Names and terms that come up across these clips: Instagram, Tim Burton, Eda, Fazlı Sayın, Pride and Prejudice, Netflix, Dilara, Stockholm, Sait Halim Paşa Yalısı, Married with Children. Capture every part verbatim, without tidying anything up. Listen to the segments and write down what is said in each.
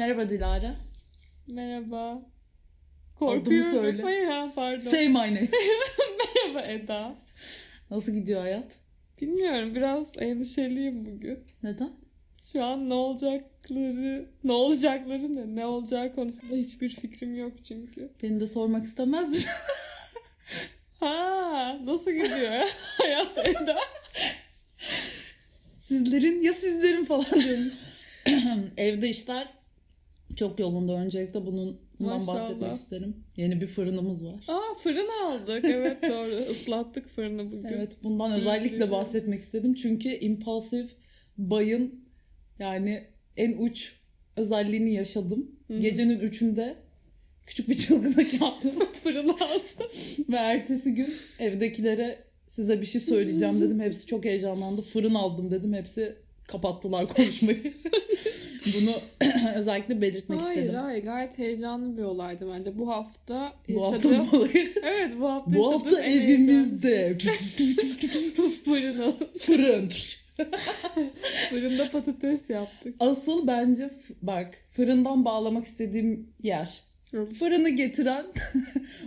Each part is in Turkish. Merhaba Dilara. Merhaba. Korkuyorum. Söyle. Bayağı, pardon. Say my name. Merhaba Eda. Nasıl gidiyor hayat? Bilmiyorum. Biraz endişeliyim bugün. Neden? Şu an ne olacakları, ne olacakları ne, ne olacağı konusunda hiçbir fikrim yok çünkü. Beni de sormak istemez misin? Ha, nasıl gidiyor ya? Hayat Eda? Sizlerin ya sizlerin falan diyorum. Evde işler çok yolunda. Öncelikle bunun bundan Maşallah. bahsetmek isterim. Yeni bir fırınımız var. Aa, fırın aldık. Evet doğru. Islattık fırını bugün. Evet, bundan özellikle bahsetmek istedim. Çünkü impulsif bayın yani en uç özelliğini yaşadım. Hı-hı. Gecenin üçünde küçük bir çılgınlık yaptım. Fırını aldım. Ve ertesi gün evdekilere size bir şey söyleyeceğim dedim. Hepsi çok heyecanlandı. Fırın aldım dedim. Hepsi kapattılar konuşmayı. Bunu özellikle belirtmek hayır, istedim. Hayır hayır gayet heyecanlı bir olaydı bence. Bu hafta yaşadığım... Bu hafta Evet bu hafta Bu hafta evimizde. Fırın. Fırın. Fırında patates yaptık. Asıl bence bak fırından bağlamak istediğim yer. Fırını getiren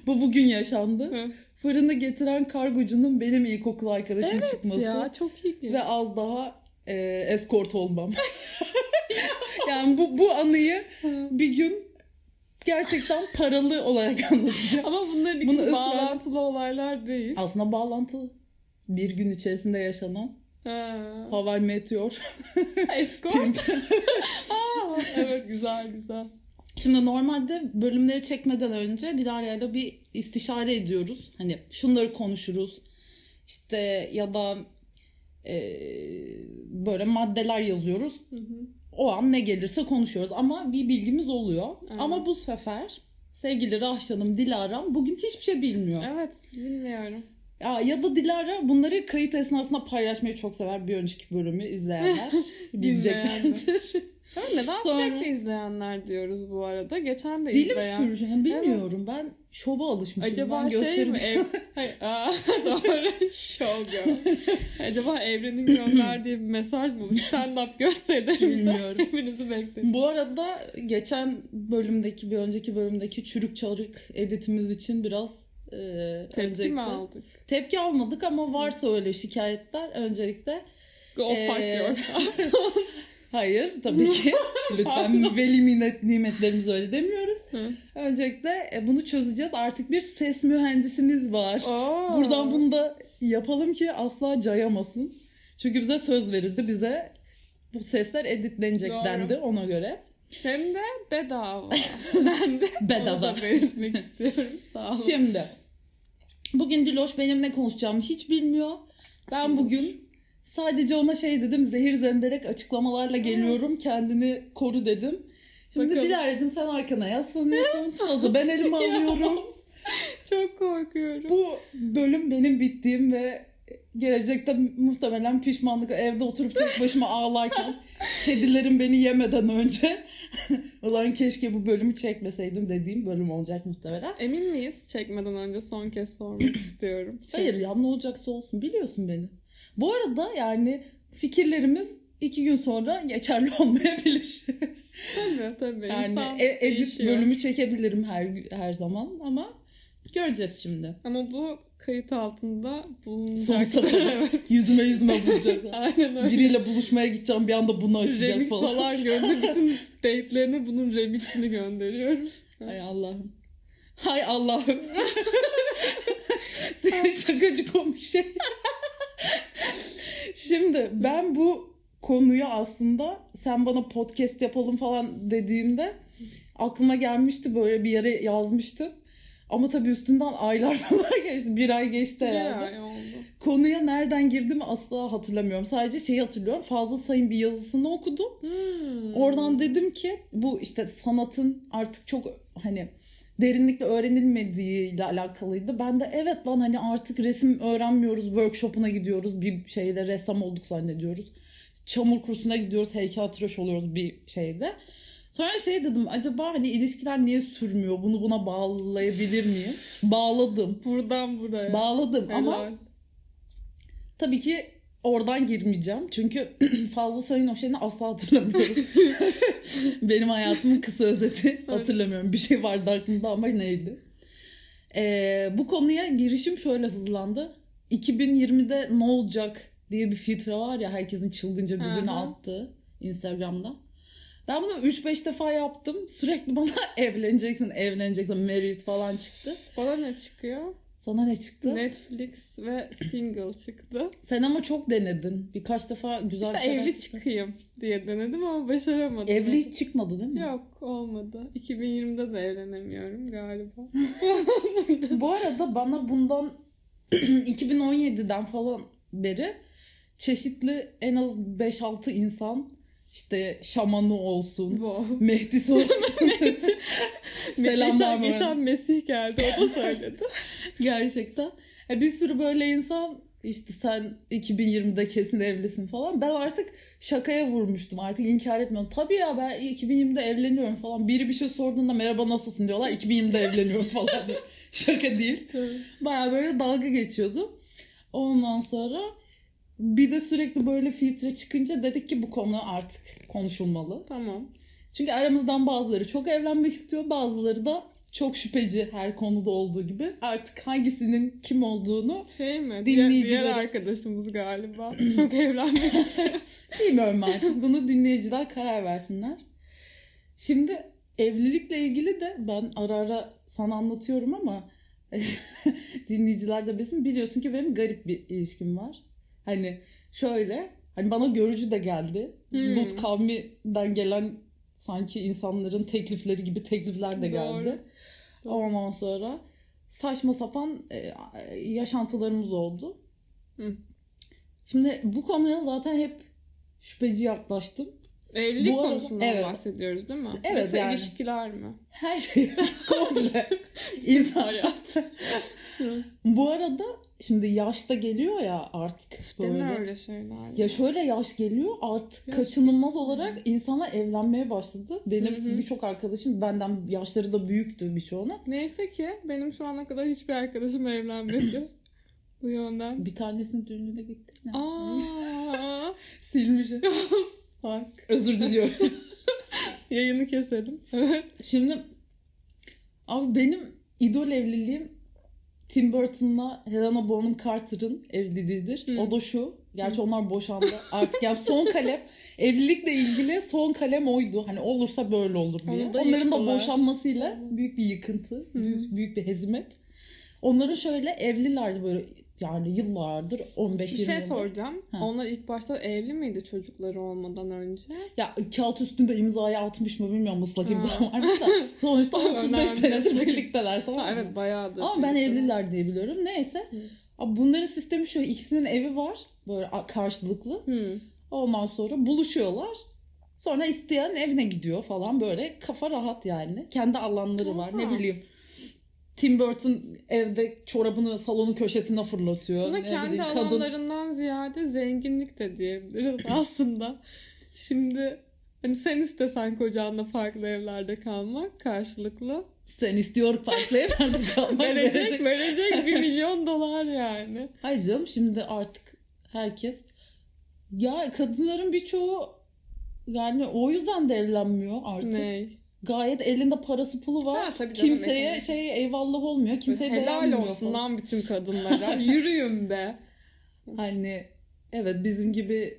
bu bugün yaşandı. Fırını getiren kargocunun benim ilkokul arkadaşım evet çıkması. Evet ya çok ilginç. Ve az daha e, eskort olmam. Yani bu bu anıyı bir gün gerçekten paralı olarak anlatacağım. Ama bunların ikisi Bunu bağlantılı ısrar... olaylar değil. Aslında bağlantılı. Bir gün içerisinde yaşanan Hawaii Meteor. Eskort. Aa, evet güzel güzel. Şimdi normalde bölümleri çekmeden önce Dilara'yla bir istişare ediyoruz. Hani şunları konuşuruz. İşte ya da e, böyle maddeler yazıyoruz. Hı hı. O an ne gelirse konuşuyoruz. Ama bir bilgimiz oluyor. Evet. Ama bu sefer sevgili Rahşan'ım, Dilara'm bugün hiçbir şey bilmiyor. Evet, bilmiyorum. Ya, ya da Dilara bunları kayıt esnasında paylaşmayı çok sever. Bir önceki bölümü izleyenler bileceklerdir. Neden Sonra... sürekli izleyenler diyoruz bu arada? Geçen de Dilim izleyen. Dilim sürücü. Bilmiyorum evet. Ben şova alışmışım. Acaba ben şey mi? Ev... Hayır, aa, doğru. Şov gör. Acaba evrenin gönderdiği bir mesaj mı? Stand-up gösterilerimizden. Bilmiyorum. Hepinizi bekledim. Bu arada geçen bölümdeki, bir önceki bölümdeki çürük çarık editimiz için biraz Ee, tepki öncelikle. mi aldık? Tepki almadık ama varsa öyle şikayetler öncelikle. Go fuck ee... Hayır tabii ki. Lütfen veli nimetlerimiz öyle demiyoruz. Hı. Öncelikle e, bunu çözeceğiz. Artık bir ses mühendisimiz var. Oo. Buradan bunu da yapalım ki asla cayamasın. Çünkü bize söz verildi. Bize bu sesler editlenecek Doğru. dendi ona göre. Hem de bedava. Ben de bedava. Onu da belirtmek istiyorum. Sağ olun. Şimdi. Bugün Diloş benim ne konuşacağımı hiç bilmiyor. Ben Diloş. bugün sadece ona şey dedim. Zehir zemberek açıklamalarla geliyorum. Evet. Kendini koru dedim. Şimdi Dilara'cığım sen arkana yaslanıyorsun. Sazı ben elime alıyorum. Çok korkuyorum. Bu bölüm benim bittiğim ve gelecekte muhtemelen pişmanlık evde oturup tek başıma ağlarken kedilerim beni yemeden önce ulan keşke bu bölümü çekmeseydim dediğim bölüm olacak muhtemelen. Emin miyiz? Çekmeden önce son kez sormak istiyorum. Hayır ya ne olacaksa olsun biliyorsun beni. Bu arada yani fikirlerimiz iki gün sonra geçerli olmayabilir. Tabii tabii. Yani e- edit değişiyor. Bölümü çekebilirim her her zaman ama göreceğiz şimdi. Ama bu kayıt altında bulunacaklar. Evet. Yüzüme yüzüme bulacaklar. Aynen öyle. Biriyle buluşmaya gideceğim bir anda bunu açacağım remix falan. Remix falan gönder. Bütün date'lerine bunun remixini gönderiyorum. Hay Allah'ım. Hay Allah'ım. Senin şakacı komik şey. Şimdi ben bu konuya aslında sen bana podcast yapalım falan dediğinde aklıma gelmişti böyle bir yere yazmıştım. Ama tabii üstünden aylar falan geçti. Bir ay geçti herhalde. Bir ay oldu. Konuya nereden girdiğimi asla hatırlamıyorum. Sadece şeyi hatırlıyorum. Fazlı Sayın bir yazısını okudum. Hmm. Oradan dedim ki bu işte sanatın artık çok hani derinlikle öğrenilmediği ile alakalıydı. Ben de evet lan hani artık resim öğrenmiyoruz. Workshop'una gidiyoruz. Bir şeyde ressam olduk zannediyoruz. Çamur kursuna gidiyoruz. Heykeltıraş oluyoruz bir şeyde. Sonra şey dedim acaba hani ilişkiler niye sürmüyor? Bunu buna bağlayabilir miyim? Bağladım. Buradan buraya. Bağladım Helal. Ama tabii ki oradan girmeyeceğim. Çünkü Fazlı Sayın o şeyini asla hatırlamıyorum. Benim hayatımın kısa özeti. Hatırlamıyorum. Bir şey vardı aklımda ama neydi? Ee, bu konuya girişim şöyle hızlandı. iki bin yirmide ne olacak diye bir filtre var ya, herkesin çılgınca birbirine aha attığı Instagram'da. Ben bunu üç beş defa yaptım. Sürekli bana evleneceksin, evleneceksin, married falan çıktı. Bana ne çıkıyor? Sana ne çıktı? Netflix ve single çıktı. Sen ama çok denedin. Birkaç defa güzel işte şeyler evli çıktı. Çıkayım diye denedim ama başaramadım. Evli hiç çıkmadı değil mi? Yok, olmadı. iki bin yirmide de evlenemiyorum galiba. Bu arada bana bundan iki bin on yediden falan beri çeşitli en az beş altı insan, İşte şamanı olsun, wow, Mehdi'si olsun. Mehdi. Selamlar. Geçen Mesih geldi, o da söyledi. Gerçekten. E bir sürü böyle insan, işte sen iki bin yirmide kesin evlisin falan. Ben artık şakaya vurmuştum. Artık inkar etmiyorum. Tabii ya, ben iki bin yirmide evleniyorum falan. Biri bir şey sorduğunda merhaba nasılsın diyorlar. iki bin yirmide evleniyorum falan. Şaka değil. Baya böyle dalga geçiyordu. Ondan sonra... Bir de sürekli böyle filtre çıkınca dedik ki bu konu artık konuşulmalı. Tamam. Çünkü aramızdan bazıları çok evlenmek istiyor, bazıları da çok şüpheci, her konuda olduğu gibi. Artık hangisinin kim olduğunu şey mi? dinleyiciler... Diğer, diğer arkadaşımız galiba çok evlenmek istiyor. Bilmiyorum artık. Bunu dinleyiciler karar versinler. Şimdi evlilikle ilgili de ben ara ara sana anlatıyorum ama dinleyiciler de bilsin. Biliyorsun ki benim garip bir ilişkim var. Hani şöyle, hani bana görücü de geldi. Hmm. Lut kavminden gelen sanki insanların teklifleri gibi teklifler de geldi. Doğru. Ondan sonra saçma sapan yaşantılarımız oldu. Hmm. Şimdi bu konuya zaten hep şüpheci yaklaştım. Evlilik arada, konusundan evet, bahsediyoruz değil mi? Evet. Yoksa yani ilişkiler mi? Her şey komple insan hayatı. Bu arada şimdi yaş da geliyor ya artık böyle. Değil mi öyle şeyler? Ya, ya şöyle yaş geliyor artık yaş kaçınılmaz değil olarak insana evlenmeye başladı. Benim birçok arkadaşım benden, yaşları da büyüktü birçoğuna. Neyse ki benim şu ana kadar hiçbir arkadaşım evlenmedi. Bu yönden. Bir tanesinin düğününe gittim. Aaa. Silmişim. Bak. Özür diliyorum. Yayını keselim. Şimdi abi benim idol evliliğim Tim Burton'la Helena Bonham Carter'ın evliliğidir. Hmm. O da şu. Gerçi hmm. onlar boşandı. Artık yani son kalem evlilikle ilgili son kalem oydu. Hani olursa böyle olur diye. Onu da onların yıktılar. Da boşanmasıyla büyük bir yıkıntı. Hmm. Büyük, büyük bir hezimet. Onların şöyle evlilerdi böyle yani yıllardır, on beş yirmi yıldır. Bir şey yıldır. soracağım. Ha. Onlar ilk başta evli miydi çocukları olmadan önce? Ya kağıt üstünde imzaya atmış mı bilmiyorum, ıslak ha. imza var mı da. Sonuçta otuz beş senedir birlikteler, tamam mı? Ha, evet, bayağıdır. Ama ben evliler diye biliyorum. Neyse. Abi bunların sistemi şu, ikisinin evi var böyle karşılıklı. Hı. Ondan sonra buluşuyorlar. Sonra isteyen evine gidiyor falan, böyle kafa rahat yani. Kendi alanları ha. var, ne bileyim. Tim Burton evde çorabını salonun köşesine fırlatıyor. Buna ne kendi bileyim, alanlarından kadın... ziyade zenginlik de diyebiliriz aslında. Şimdi hani sen istesen kocanla farklı evlerde kalmak karşılıklı. Sen istiyor farklı evlerde kalmak. verecek verecek bir milyon dolar yani. Hayır canım, şimdi artık herkes. Ya kadınların birçoğu yani o yüzden de evlenmiyor artık. Ney? Gayet elinde parası pulu var. Ha, tabii kimseye canım, şey eyvallah olmuyor. Kimseye helal beğenmiyor. Helal olsun falan lan bütün kadınlara. Yürüyün be. Hani evet, bizim gibi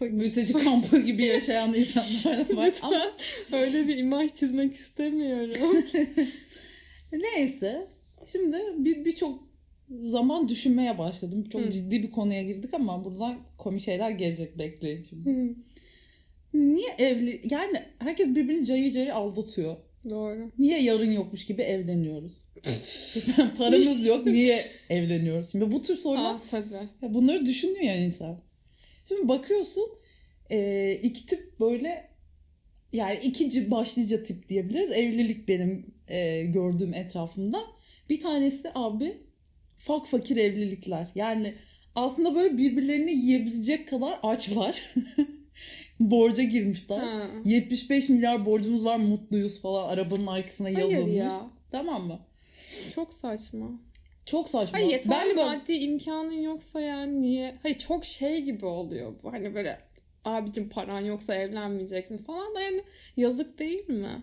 mülteci kampı gibi yaşayan insanlar var. Ama öyle bir imaj çizmek istemiyorum. Neyse. Şimdi bir birçok zaman düşünmeye başladım. Çok Hı. ciddi bir konuya girdik ama buradan komik şeyler gelecek, bekleyin şimdi. Hı. Niye evli... Yani herkes birbirini cayı cayı aldatıyor. Doğru. Niye yarın yokmuş gibi evleniyoruz? Paramız yok, niye evleniyoruz? Şimdi bu tür sorular... Ah tabii. Ya bunları düşünüyor yani insan. Şimdi bakıyorsun e, iki tip böyle... Yani ikinci başlıca tip diyebiliriz. Evlilik benim e, gördüğüm etrafımda. Bir tanesi abi fak fakir evlilikler. Yani aslında böyle birbirlerini yiyebilecek kadar açlar. Borca girmişler. Ha. yetmiş beş milyar borcumuz var, mutluyuz falan. Arabanın arkasına yazılmış. Hayır ya. Tamam mı? Çok saçma. Çok saçma. Hayır, yeterli ben, maddi ben... imkanın yoksa yani niye? Hayır, çok şey gibi oluyor bu. Hani böyle abicim paran yoksa evlenmeyeceksin falan da yani yazık değil mi?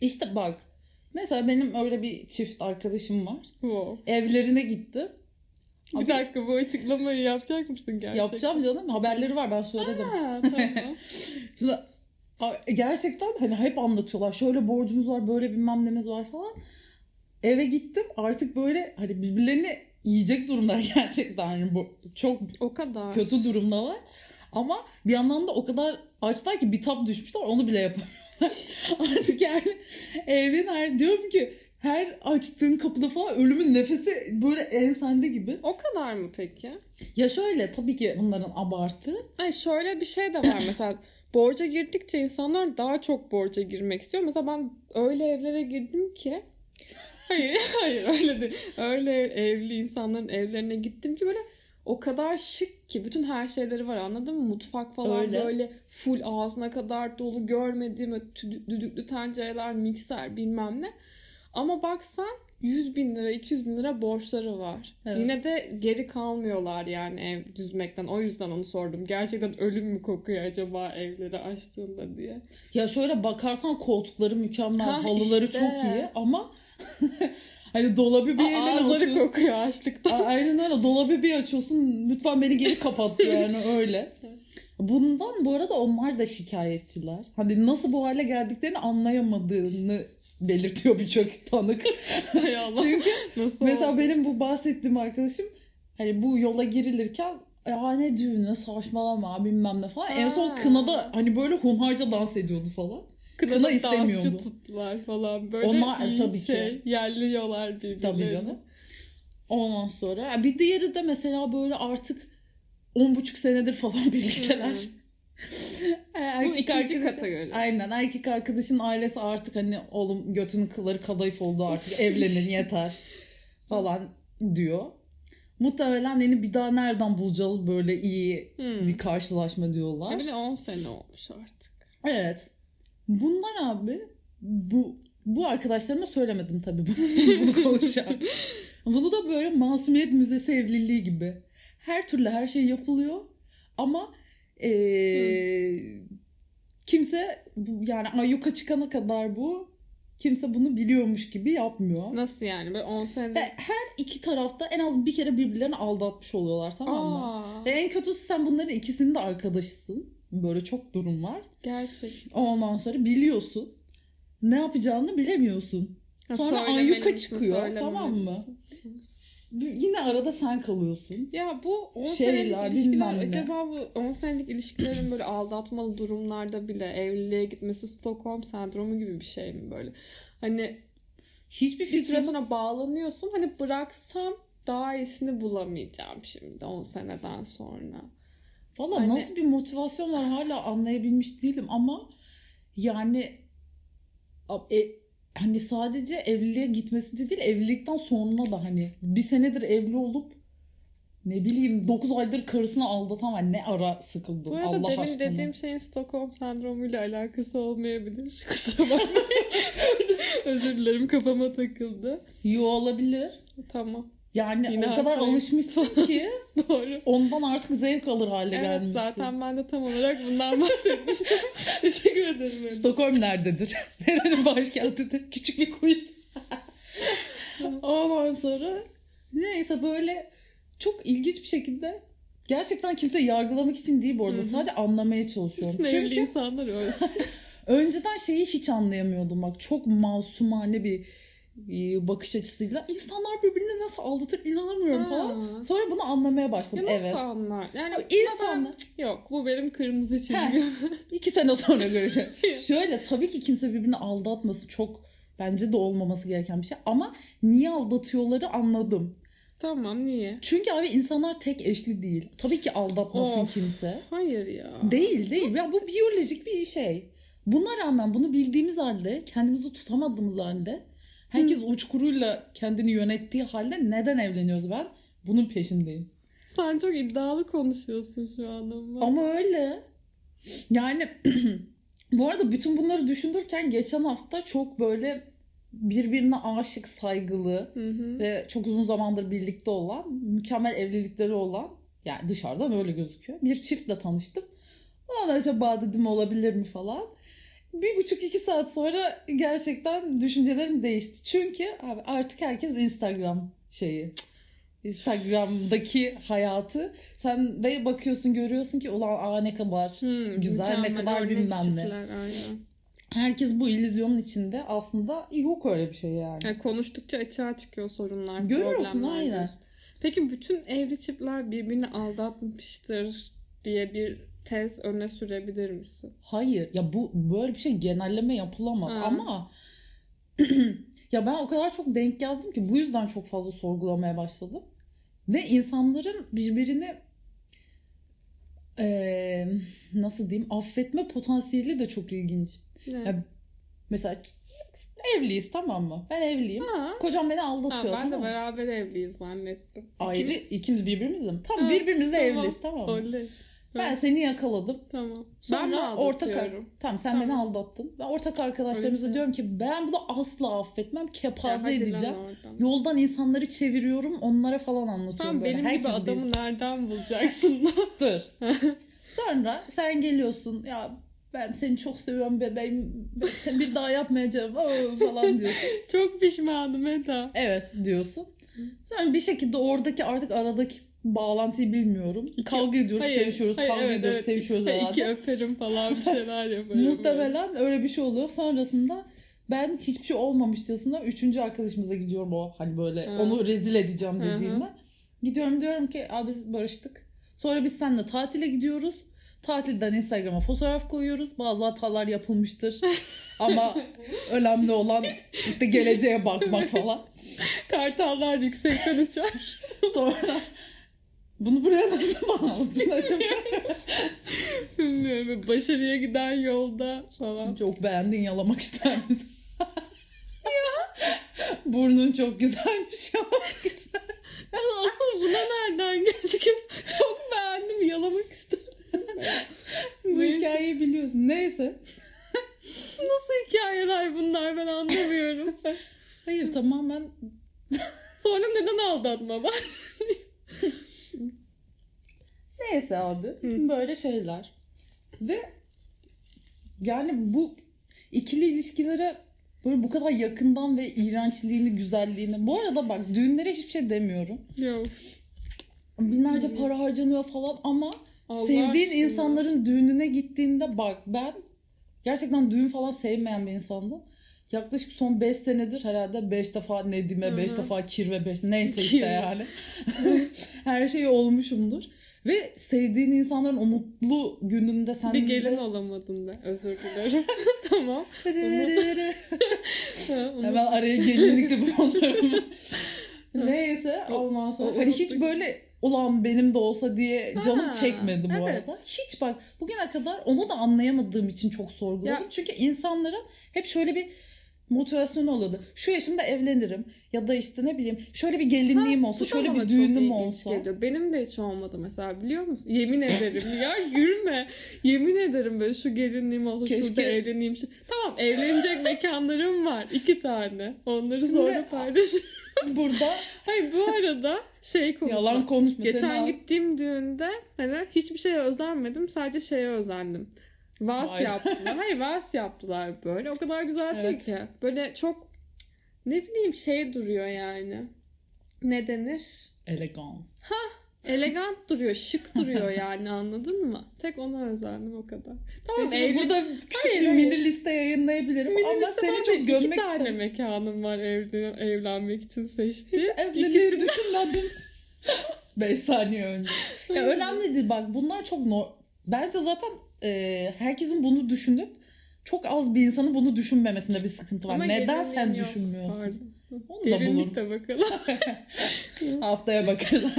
İşte bak. Mesela benim öyle bir çift arkadaşım var. Wow. Evlerine gittim. Bir abi, dakika, bu açıklamayı yapacak mısın gerçekten? Yapacağım canım. Haberleri var, ben söyledim. Ha, tamam. Gerçekten hani hep anlatıyorlar. Şöyle borcumuz var, böyle bilmem nemiz var falan. Eve gittim artık böyle hani birbirlerini yiyecek durumlar gerçekten. Yani bu çok o kadar kötü durumdalar. Ama bir yandan da o kadar açlar ki bir bitap düşmüşler, onu bile yapamıyorlar. Artık yani evin her, diyorum ki her açtığın kapıda falan ölümün nefesi böyle ensende gibi. O kadar mı peki? Ya şöyle, tabii ki bunların abartı. Ay şöyle bir şey de var mesela. Borca girdikçe insanlar daha çok borca girmek istiyor. Mesela ben öyle evlere girdim ki. Hayır hayır öyle değil. Öyle evli insanların evlerine gittim ki böyle o kadar şık ki bütün her şeyleri var, anladın mı? Mutfak falan öyle. Böyle full ağzına kadar dolu, görmediğim düdüklü tencereler, mikser bilmem ne. Ama baksan yüz bin lira, iki yüz bin lira borçları var. Evet. Yine de geri kalmıyorlar yani ev düzmekten. O yüzden onu sordum. Gerçekten ölüm mü kokuyor acaba evleri açtığında diye. Ya şöyle bakarsan koltukları mükemmel, ha, halıları işte. Çok iyi ama... Hani dolabı bir yerden açıyorsun. Kokuyor açlıktan. Aynen öyle. Dolabı bir açıyorsun. Lütfen beni geri kapat yani öyle. Bundan bu arada onlar da şikayetçiler. Hani nasıl bu hale geldiklerini anlayamadığını belirtiyor birçok tanık. Çünkü nasıl mesela oldu? Benim bu bahsettiğim arkadaşım hani bu yola girilirken ya ne düğünü, saçmalama bilmem ne falan. Aa. En son kınada hani böyle hunharca dans ediyordu falan. Kına istemiyordu. Dansçı tuttular falan. Böyle onlar, tabii şey, ki. Yerliyorlar birbirlerini. Tabii canım. Ondan sonra. Bir diğeri de mesela böyle artık on buçuk senedir falan birlikteler. Bu ikinci kategori. Aynen. Erkek arkadaşın ailesi artık hani oğlum götünün kılları kadayıf oldu artık. Evlenin yeter falan diyor. Muhtemelen hani bir daha nereden bulacağız böyle iyi hmm. bir karşılaşma diyorlar. Ya bile on sene olmuş artık. Evet. Bunlar abi bu bu arkadaşlarıma söylemedim tabii bunu, bunu konuşacağım. Bunu da böyle masumiyet müzesi evliliği gibi. Her türlü her şey yapılıyor ama ee, kimse yani ayyuka çıkana kadar bu kimse bunu biliyormuş gibi yapmıyor. Nasıl yani? Böyle on senede? Her iki tarafta en az bir kere birbirlerini aldatmış oluyorlar, tamam mı? Ve en kötüsü sen bunların ikisinin de arkadaşısın. Böyle çok durum var. Gerçekten. Ondan sonra biliyorsun. Ne yapacağını bilemiyorsun. Ha, sonra ayyuka çıkıyor. Tamam mı? Yine arada sen kalıyorsun. Ya bu on senelik ilişkiler. Acaba bu on senelik ilişkilerin böyle aldatmalı durumlarda bile evliliğe gitmesi Stockholm sendromu gibi bir şey mi böyle? Hani hiçbir fikrim... bir süre sonra bağlanıyorsun. Hani bıraksam daha iyisini bulamayacağım şimdi on seneden sonra. Valla hani... nasıl bir motivasyon var hala anlayabilmiş değilim ama yani e, hani sadece evliliğe gitmesi de değil, evlilikten sonra da hani bir senedir evli olup ne bileyim dokuz aydır karısını aldatan var, ne ara sıkıldım Allah aşkına. Bu arada demin dediğim şeyin Stockholm sendromuyla alakası olmayabilir. Kusura bakmayın. Özür dilerim, kafama takıldı. Yo, olabilir. Tamam. Yani yine o kadar alışmışsın ki doğru. Ondan artık zevk alır hale evet, gelmişsin. Zaten ben de tam olarak bundan bahsetmiştim. Teşekkür ederim. Stockholm nerededir? Nerenin başkentidir? Küçük bir kuyu. Ondan sonra neyse böyle çok ilginç bir şekilde gerçekten kimse yargılamak için değil bu arada. Hı-hı. Sadece anlamaya çalışıyorum. Çünkü evli insanlar öyle. Önceden şeyi hiç anlayamıyordum bak. Çok masumane bir bakış açısıyla insanlar birbirini nasıl aldatır inanamıyorum ha. falan. Sonra bunu anlamaya başladım. Ya nasıl evet. anlar? Yani insanlar. Ben... Yok, bu benim kırmızı çizgim. İki sene sonra göreceğim. Şöyle, tabii ki kimse birbirini aldatması çok bence de olmaması gereken bir şey. Ama niye aldatıyorları anladım. Tamam, niye? Çünkü abi insanlar tek eşli değil. Tabii ki aldatmasın of, kimse. Hayır ya. Değil değil. Ya bu biyolojik bir şey. Buna rağmen bunu bildiğimiz halde, kendimizi tutamadığımız halde, herkes uçkuruyla kendini yönettiği halde neden evleniyoruz, ben bunun peşindeyim. Sen çok iddialı konuşuyorsun şu an ama. Ama öyle. Yani bu arada bütün bunları düşünürken geçen hafta çok böyle birbirine aşık, saygılı, hı hı, ve çok uzun zamandır birlikte olan, mükemmel evlilikleri olan, yani dışarıdan öyle gözüküyor, bir çiftle tanıştım. Aa, acaba dedim olabilir mi falan. Bir buçuk iki saat sonra gerçekten düşüncelerim değişti. Çünkü abi artık herkes Instagram şeyi. Instagram'daki hayatı. Sen de bakıyorsun, görüyorsun ki ulan aa ne kadar hmm, güzel, ne kadar bilmem ne. Herkes bu illüzyonun içinde, aslında yok öyle bir şey yani. Yani konuştukça açığa çıkıyor sorunlar, görüyorsun, problemler. Peki bütün evli çiftler birbirini aldatmıştır diye bir tez öne sürebilir misin? Hayır. Ya bu böyle bir şey, genelleme yapılamaz. Ha. Ama ya ben o kadar çok denk geldim ki bu yüzden çok fazla sorgulamaya başladım. Ve insanların birbirini e, nasıl diyeyim, affetme potansiyeli de çok ilginç. Ya, mesela evliyiz, tamam mı? Ben evliyim. Ha. Kocam beni aldatıyor. Ha, ben tamam de mı? Beraber evliyiz zannettim. Ayrı, ikimiz birbirimizle mi? Tam birbirimizle tamam, evliyiz, tamam mı? Öyle. Ben seni yakaladım. Tamam. Sonra ortak ar- Tamam sen tamam. beni aldattın. Ben ortak arkadaşlarımıza diyorum ki ben bunu asla affetmem. Kepaze ya, edeceğim. Yoldan insanları çeviriyorum. Onlara falan anlatıyorum. Sen benim herkes gibi adamı değilsin, nereden bulacaksın? Dur. Sonra sen geliyorsun. Ya ben seni çok seviyorum bebeğim. Ben bir daha yapmayacağım. Oo, falan diyorsun. Çok pişmanım Eda. Evet diyorsun. Sonra bir şekilde oradaki artık aradaki bağlantıyı bilmiyorum. İki, kavga ediyoruz, hayır, sevişiyoruz. Hayır, kavga evet, ediyoruz, evet, sevişiyoruz herhalde. İki öperim falan bir şeyler yaparım. Muhtemelen böyle öyle bir şey oluyor. Sonrasında ben hiçbir şey olmamışçasına üçüncü arkadaşımıza gidiyorum. O hani böyle ha, onu rezil edeceğim dediğimde. Gidiyorum diyorum ki abi biz barıştık. Sonra biz seninle tatile gidiyoruz. Tatilden Instagram'a fotoğraf koyuyoruz. Bazı hatalar yapılmıştır. Ama önemli olan işte geleceğe bakmak falan. Kartallar yüksekten uçar. Sonra bunu buraya nasıl bağladın acaba? Bilmiyorum. Başarıya giden yolda falan. Çok beğendin, yalamak ister misin? Ya. Burnun çok güzelmiş, yalamak ister misin? Yani aslında buna nereden geldik? Çok beğendim, yalamak ister misin? Bu hikayeyi biliyorsun. Neyse. Nasıl hikayeler bunlar, ben anlamıyorum. Hayır, tamamen. Sonra neden aldatma var? Neyse abi. Hı. Böyle şeyler. Ve yani bu ikili ilişkilere böyle bu kadar yakından ve iğrençliğini, güzelliğini. Bu arada bak, düğünlere hiçbir şey demiyorum. Yok. Binlerce Hı. para harcanıyor falan ama Allah sevdiğin aşkına insanların düğününe gittiğinde, bak ben gerçekten düğün falan sevmeyen bir insandım. Yaklaşık son beş senedir herhalde beş defa Nedim'e, beş defa Kirve, beş neyse işte yani. Her şey olmuşumdur. Ve sevdiğin insanların o mutlu gününde sen bir gelin de olamadım ben. Özür dilerim. Tamam. Hemen araya gelinlikle bu fotoğrafı. Neyse ondan sonra. Hani hiç böyle ulan benim de olsa diye canım ha, çekmedi bu evet. arada. Hiç bak bugüne kadar onu da anlayamadığım için çok sorguladım. Ya. Çünkü insanların hep şöyle bir motivasyonu oluyordu. Şu yaşımda evlenirim ya da işte ne bileyim şöyle bir gelinliğim ha, olsa, şöyle bir düğünüm olsa. Geliyor. Benim de hiç olmadı mesela, biliyor musun? Yemin ederim ya, gülme. Yemin ederim böyle şu gelinliğim olsa, keşke şurada evleneyim. Tamam, evlenecek mekanlarım var. İki tane. Onları sonra paylaşırım. Burada. Hayır, bu arada şey konuşma. Yalan konuşma. Geçen al. gittiğim düğünde hani hiçbir şeye özenmedim. Sadece şeye özendim. Vals Vay. yaptılar. Hayır, vals yaptılar böyle. O kadar güzel evet. ki. Böyle çok ne bileyim şey duruyor yani. Ne denir? Elegans. Hah. Elegant duruyor, şık duruyor yani, anladın mı? Tek ona özendim, o kadar. Tamam, evli... burada küçük hayır, bir mini liste yayınlayabilirim. Mini ama liste seni çok gömmek. İki tane istedim. Mekanım var evli, evlenmek için seçtiğim. Hiç evliliği İkisi... düşünmedim. beş saniye önce. Ya önemli değil bak, bunlar çok no... Bence zaten e, herkesin bunu düşünüp çok az bir insanın bunu düşünmemesinde bir sıkıntı var. Ama neden sen yok. düşünmüyorsun? Pardon. Onu Derinlik da bulur. Haftaya bakalım.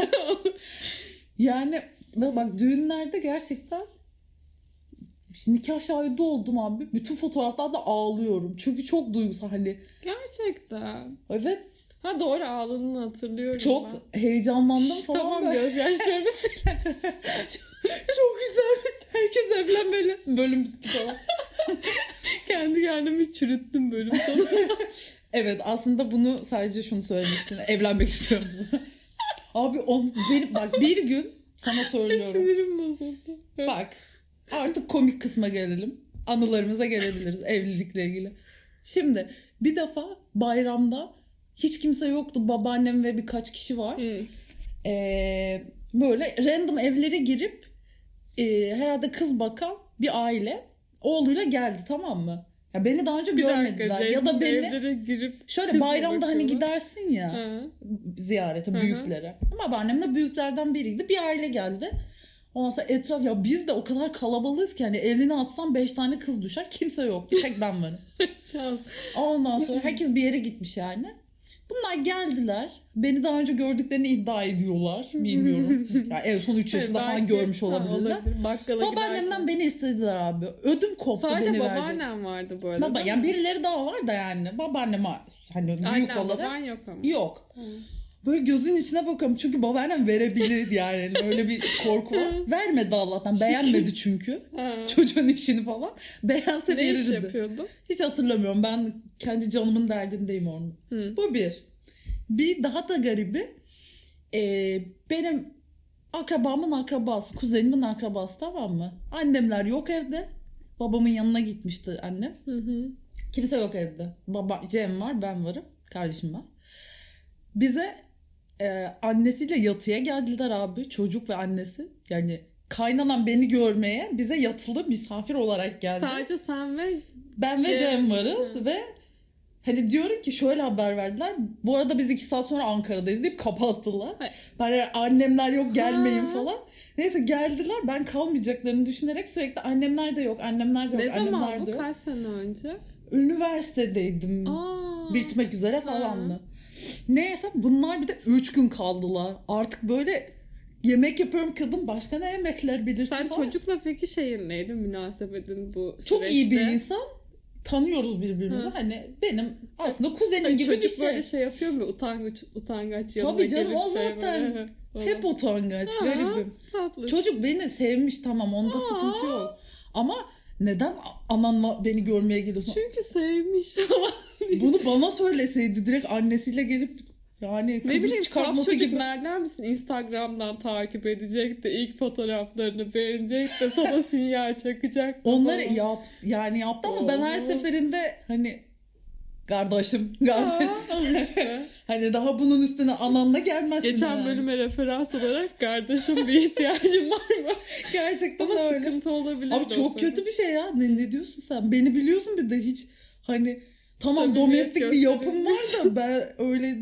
Yani bak düğünlerde gerçekten nikah şahidi oldum abi. Bütün fotoğraflarda ağlıyorum. Çünkü çok duygusal hani. Gerçekten. Evet. Ha doğru, ağladığını hatırlıyorum. Çok ben. heyecanlandım Şş, falan. Tamam da. Gözyaşlarını sildim. Çok güzel. Herkes evlenmeli. Bölüm bitti falan. Kendi kendimi çürüttüm bölüm sonunda. Evet, aslında bunu sadece şunu söylemek için evlenmek istiyorum. Abi on, benim, bak bir gün sana söylüyorum. Bak artık komik kısma gelelim. Anılarımıza gelebiliriz evlilikle ilgili. Şimdi bir defa bayramda hiç kimse yoktu. Babaannem ve birkaç kişi var. Hmm. Ee, böyle random evlere girip e, herhalde kız bakan bir aile oğluyla geldi, tamam mı? Ya beni daha önce bir görmediler. Dakika, ya da beni girip şöyle bayramda bakıyorlar. Hani gidersin ya Hı. ziyarete Hı-hı. büyüklere. Ama babaannem de büyüklerden biriydi. Bir aile geldi. Ondan sonra etraf, ya biz de o kadar kalabalığız ki hani elini atsam beş tane kız düşer. Kimse yok. Bir tek ben varım. Şans. Ondan sonra herkes bir yere gitmiş yani. Bunlar geldiler. Beni daha önce gördüklerini iddia ediyorlar. Bilmiyorum. Yani en son üç yaşında belki, falan görmüş olabilirler. Olabilir. Babaannemden beni istediler abi. Ödüm koptu. Sadece beni verdi. Sadece babaannem vardı bu arada. Baba, yani birileri daha var da yani. Babaanneme hani büyük Aynen, olarak. Baban yok ama. Yok. Hı. Böyle gözün içine bakıyorum. Çünkü babaannem verebilir yani. Öyle bir korku var. Vermedi Allah'tan. Beğenmedi çünkü. Çocuğun işini falan. Beğense ne verirdi. Ne iş yapıyordu? Hiç hatırlamıyorum. Ben kendi canımın derdindeyim onu. Hı. Bu bir. Bir daha da garibi. E, benim akrabamın akrabası. Kuzenimin akrabası, tamam mı? Annemler yok evde. Babamın yanına gitmişti annem. Hı hı. Kimse yok evde. Baba, Cem var. Ben varım. Kardeşim var. Bize... Ee, annesiyle yatıya geldiler abi. Çocuk ve annesi. Yani kaynanan beni görmeye bize yatılı misafir olarak geldi. Sadece sen ve... Ben ve Cem, Cem varız Hı. ve hani diyorum ki şöyle haber verdiler. Bu arada biz iki saat sonra Ankara'dayız deyip kapattılar. Hayır. Ben yani annemler yok gelmeyin ha. falan. Neyse geldiler. Ben kalmayacaklarını düşünerek sürekli annemler de yok, annemler de yok, ne annemler de yok. Ne zaman bu? Kaç sene önce? Üniversitedeydim. Aa. Bitmek üzere falandı. Ha. Neyse bunlar bir de üç gün kaldılar. Artık böyle yemek yapıyorum kadın, başka ne yemekler bilirsin Sen falan. Çocukla peki şeyin neydi, münasebetin bu süreçte? Çok iyi bir insan. Tanıyoruz birbirimizi. Hı. Hani benim aslında kuzenim Tabii gibi bir şey. Çocuk böyle şey yapıyor mu? Utangaç, utangaç yanına gelip şey. Tabii canım o zaten. Şey hep utangaç. Aa, garibim. Tatlış. Çocuk beni sevmiş, tamam, onda Aa. sıkıntı yok. Ama neden ananla beni görmeye geliyorsun? Çünkü sevmiş. Bunu bana söyleseydi direkt annesiyle gelip yani kıbrıs çıkartması gibi. Nereden misin? Instagram'dan takip edecek de ilk fotoğraflarını beğenecek de sana sinyal çakacak. Onları yap, yani yaptı ama ben her seferinde hani kardeşim kardeşim. Aa, işte. Hani daha bunun üstüne ananla gelmezsin. Geçen yani. Bölüme referans olarak kardeşim bir ihtiyacım var mı? Gerçekten ama öyle. Sıkıntı olabilir. Abi çok sonra. Kötü bir şey ya. Ne, ne diyorsun sen? Beni biliyorsun bir de hiç hani tamam domestik bir yapım var da ben öyle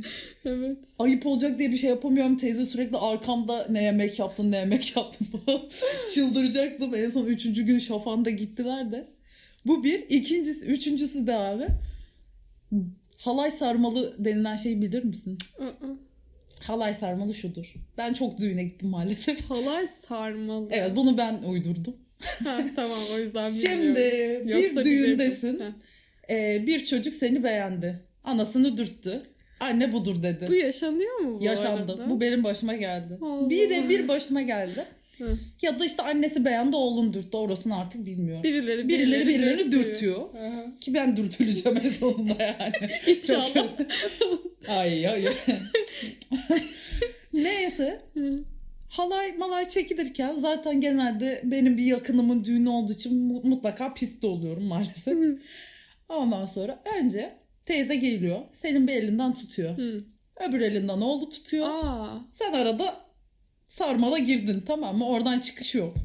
evet. ayıp olacak diye bir şey yapamıyorum. Teyze sürekli arkamda ne yemek yaptın ne yemek yaptın falan. Çıldıracaktım. En son üçüncü gün şafanda gittiler de. Bu bir. İkincisi, üçüncüsü de abi. Halay sarmalı denilen şeyi bilir misin? Uh-uh. Halay sarmalı şudur. Ben çok düğüne gittim maalesef. Halay sarmalı. Evet, bunu ben uydurdum. Ha, tamam, o yüzden bilmiyorum. Şimdi Yoksa bir düğündesin. E, bir çocuk seni beğendi. Anasını dürttü. Anne budur dedi. Bu yaşanıyor mu bu Yaşandı. Arada? Bu benim başıma geldi. Bire bir başıma geldi. Hı. Ya da işte annesi beğendi, oğlun dürttü, orasını artık bilmiyorum. Birileri birileri, birileri, birileri dürtüyor. dürtüyor. Ki ben dürtüleceğim en sonunda yani. İnşallah. Ay hayır. Neyse. Hı. Halay malay çekilirken zaten genelde benim bir yakınımın düğünü olduğu için mutlaka pistte oluyorum maalesef. Hı. Ondan sonra önce teyze geliyor. Senin bir elinden tutuyor. Hı. Öbür elinden oğlu tutuyor. Aa. Sen arada sarmala girdin, tamam mı? Oradan çıkış yok.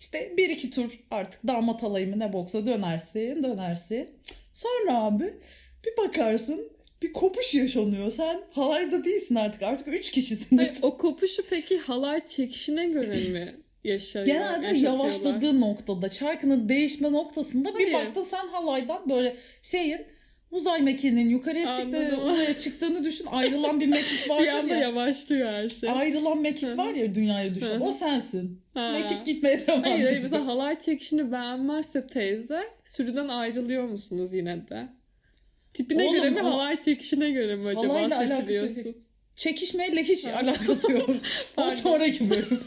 İşte bir iki tur artık damat alayımı ne boksa dönersin dönersin. Sonra abi bir bakarsın bir kopuş yaşanıyor. Sen halayda değilsin artık. Artık üç kişisin. Hayır, o kopuşu peki halay çekişine göre mi yaşıyor? Genelde yavaşladığı noktada, çarkının değişme noktasında Hayır. bir baktın sen halaydan böyle şeyin uzay mekiğinin yukarıya çıktığı, uzaya çıktığını düşün. Ayrılan bir mekik vardır ya. Bir anda yavaşlıyor her şey. Ayrılan mekik var ya dünyaya düşen. O sensin. Ha. Mekik gitmeye devam ediyor. Hayır, hayır mesela halay çekişini beğenmezse teyze sürüden ayrılıyor musunuz yine de? Tipine Oğlum, göre mi halay çekişine göre mi acaba seçiliyorsun? çekişmeyle hiç alakası yok. O sonraki bölüm.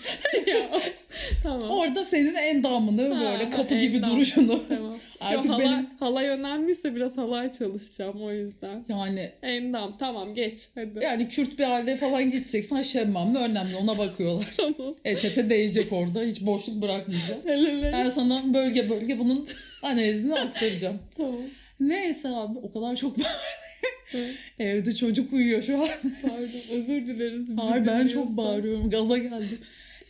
Tamam. Orada senin endamını ha, böyle kapı endam. gibi duruşunu. Tamam. Artık Yo, halay, benim... halay önemliyse biraz halay çalışacağım o yüzden. Yani. Endam tamam geç hadi. Yani Kürt bir halde falan gideceksin. Ha şemmam mı önemli ona bakıyorlar. Tamam. Etete değecek orada. Hiç boşluk bırakmayacağım. Ben sana bölge bölge bunun analizini aktaracağım. Tamam. Neyse abi o kadar çok var. Evet. Evde çocuk uyuyor şu an. Pardon özür dileriz. Hayır ben çok bağırıyorum. Gaza geldim.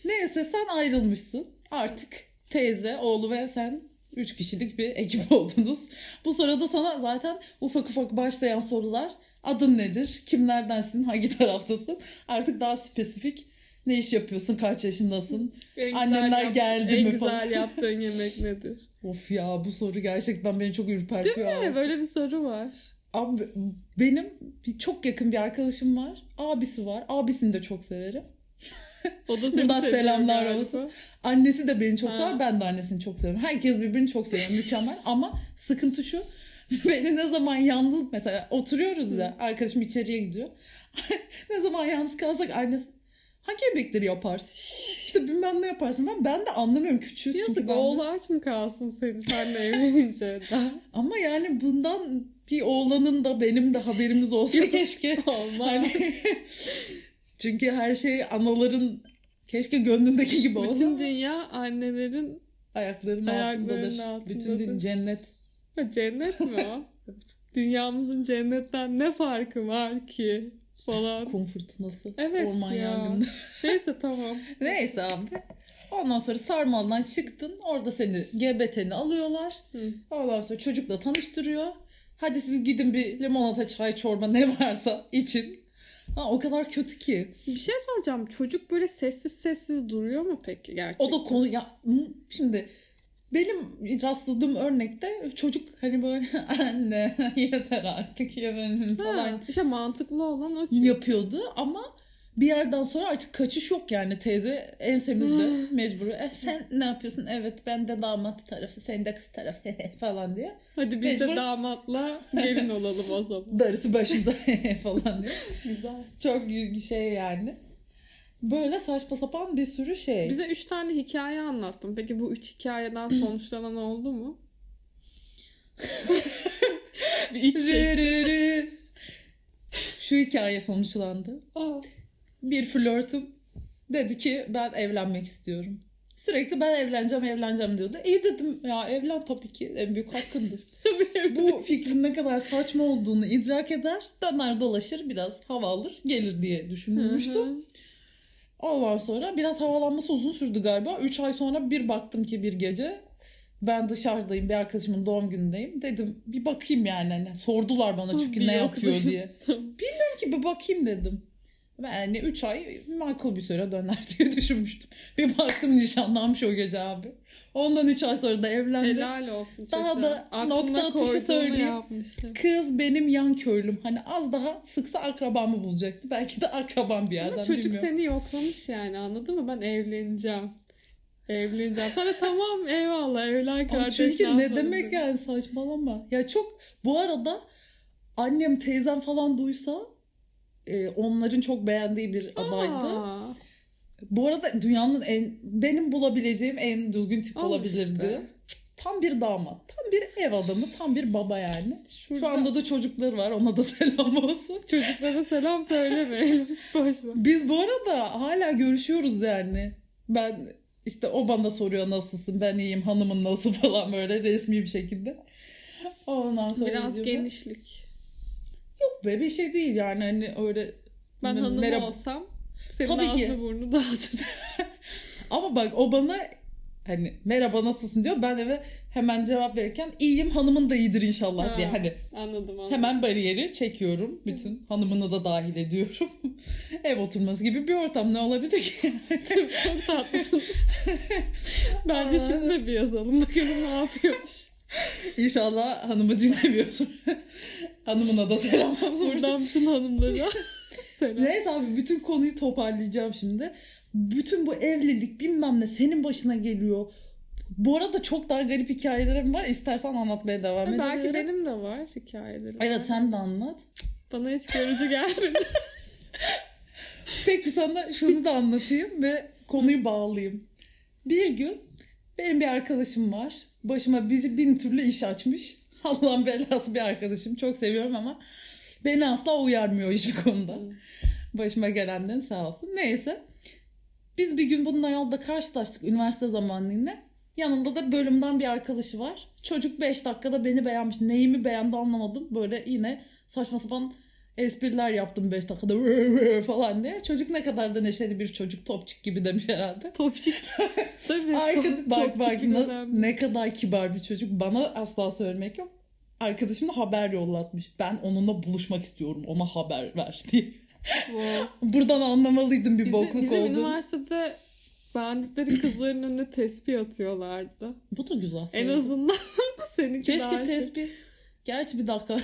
Neyse sen ayrılmışsın. Artık teyze, oğlu ve sen üç kişilik bir ekip oldunuz. Bu sırada sana zaten ufak ufak başlayan sorular. Adın nedir? Kimlerdensin? Hangi taraftasın? Artık daha spesifik. Ne iş yapıyorsun? Kaç yaşındasın? Annenler yap- geldi en mi falan? En güzel yaptığın yemek nedir? Of ya bu soru gerçekten beni çok ürpertiyor. Değil mi? Abi. Böyle bir soru var. Abi benim bir, çok yakın bir arkadaşım var. Abisi var. Abisini de çok severim. O da buradan selamlar galiba. Olsun. Annesi de beni çok ha. sever. Ben de annesini çok severim. Herkes birbirini çok seviyor. Mükemmel. Ama sıkıntı şu. Beni ne zaman yalnız mesela oturuyoruz Hı. ya. Arkadaşım içeriye gidiyor. Ne zaman yalnız kalsak annesi hangi yemekleri yaparsın? İşte bilmem ne yaparsın. Ben, ben de anlamıyorum. Küçüğüz. Yazık oğlu aç mı kalsın senin? Sen de evlenince. Ama yani bundan bir oğlanın da benim de haberimiz olsa keşke. Olmaz. Hani... Çünkü her şey anaların keşke gönlündeki gibi olsa. Bütün dünya annelerin ayaklarının, ayaklarının altındadır. altındadır. Bütün cennet. Ha, cennet mi o? Dünyamızın cennetten ne farkı var ki? Falan. Kum fırtınası. Evet orman ya. Yangınları. Neyse tamam. Neyse abi. Ondan sonra sarmaldan çıktın. Orada seni G B T'ni alıyorlar. Hı. Ondan sonra çocukla tanıştırıyor. Hadi siz gidin bir limonata, çay, çorba ne varsa için. Ha, o kadar kötü ki. Bir şey soracağım. Çocuk böyle sessiz sessiz duruyor mu peki gerçekten? O da konu... Ya, şimdi benim rastladığım örnekte çocuk hani böyle anne yeter artık yemenim falan. Ha, işte mantıklı olan o. Yapıyordu ama bir yerden sonra artık kaçış yok yani teyze ensemizde mecbur. E, sen ne yapıyorsun? Evet ben de damat tarafı, sen de kız tarafı falan diye. Hadi biz mecbur... de damatla gelin olalım o zaman. Darısı başımıza falan diye. Güzel. Çok şey yani. Böyle saçma sapan bir sürü şey. Bize üç tane hikaye anlattın. Peki bu üç hikayeden sonuçlanan oldu mu? Şu hikaye sonuçlandı. Aa. Bir flörtüm dedi ki ben evlenmek istiyorum. Sürekli ben evleneceğim evleneceğim diyordu. İyi dedim ya evlen tabii ki en büyük hakkındır. Bu fikrin ne kadar saçma olduğunu idrak eder. Döner dolaşır biraz hava alır gelir diye düşünmüştüm. Ondan sonra biraz havalanması uzun sürdü galiba. üç ay sonra bir baktım ki bir gece ben dışarıdayım bir arkadaşımın doğum günündeyim. Dedim bir bakayım yani hani sordular bana çünkü bir ne yapıyor yok. Diye. Bilmiyorum ki bir bakayım dedim. Yani üç ay makul bir süre döner diye düşünmüştüm. Bir baktım nişanlanmış o gece abi. Ondan üç ay sonra da evlendim. Helal olsun çocuğa. Daha da aklına nokta atışı söyleyeyim. Kız benim yan köylüm. Hani az daha sıksa akrabamı bulacaktı. Belki de akrabam bir yerden bilmiyorum. Çocuk seni yoklamış yani anladın mı? Ben evleneceğim. Evleneceğim. Sana tamam eyvallah evlen kardeşler. Çünkü ne demek yani saçmalama. Ya çok bu arada annem teyzem falan duysa onların çok beğendiği bir adaydı. Aa. Bu arada dünyanın en benim bulabileceğim en düzgün tip Al olabilirdi. İşte. Tam bir damat, tam bir ev adamı, tam bir baba yani. Şurada... Şu anda da çocukları var. Ona da selam olsun. Çocuklara selam söylemeyelim. Biz bu arada hala görüşüyoruz yani. Ben işte o bana soruyor nasılsın? Ben iyiyim. Hanımın nasıl falan böyle resmi bir şekilde. Ondan sonra biraz diyorum. Genişlik. Yok be bir şey değil yani hani öyle ben hanım merhab- olsam senin tabii ağzını ki. Burnunu dağıtır. Ama bak o bana hani merhaba nasılsın diyor ben eve hemen cevap verirken iyiyim hanımın da iyidir inşallah ha, diye hani anladım, anladım. Hemen bariyeri çekiyorum bütün hanımını da dahil ediyorum. Ev oturması gibi bir ortam ne olabilir ki? Çok tatlısınız. Bence Aa. Şimdi de bir yazalım bakalım ne yapıyormuş. İnşallah hanımı dinlemiyorsun. Hanımına da selam. Buradan bütün hanımlara selam. Neyse abi bütün konuyu toparlayacağım şimdi. Bütün bu evlilik bilmem ne senin başına geliyor. Bu arada çok daha garip hikayelerim var. İstersen anlatmaya devam edebilirim. Belki benim de var hikayelerim. Evet sen de anlat. Bana hiç görücü gelmedi. Peki sana şunu da anlatayım ve konuyu bağlayayım. Bir gün benim bir arkadaşım var. Başıma bir bin türlü iş açmış. Allah'ın belası bir arkadaşım. Çok seviyorum ama beni asla uyarmıyor hiçbir konuda. Başıma gelenden sağ olsun. Neyse. Biz bir gün bununla yolda karşılaştık üniversite zamanlığında. Yanımda da bölümden bir arkadaşı var. Çocuk beş dakikada beni beğenmiş. Neyimi beğendi anlamadım. Böyle yine saçma sapan espriler yaptım beş dakikada falan diye. Çocuk ne kadar da neşeli bir çocuk. Topçik gibi demiş herhalde. Topçik. Tabii. Arkadaş, bak bak ne, ne kadar kibar bir çocuk. Bana asla söylemek yok. Arkadaşım da haber yollatmış. Ben onunla buluşmak istiyorum. Ona haber ver diye. Buradan anlamalıydım bir bizim, bokluk bizim olduğunu. Bizim üniversitede beğendikleri kızların önüne tespih atıyorlardı. Bu da güzel. En azından seninki keşke daha tespih. Şey. Gerçi bir dakika.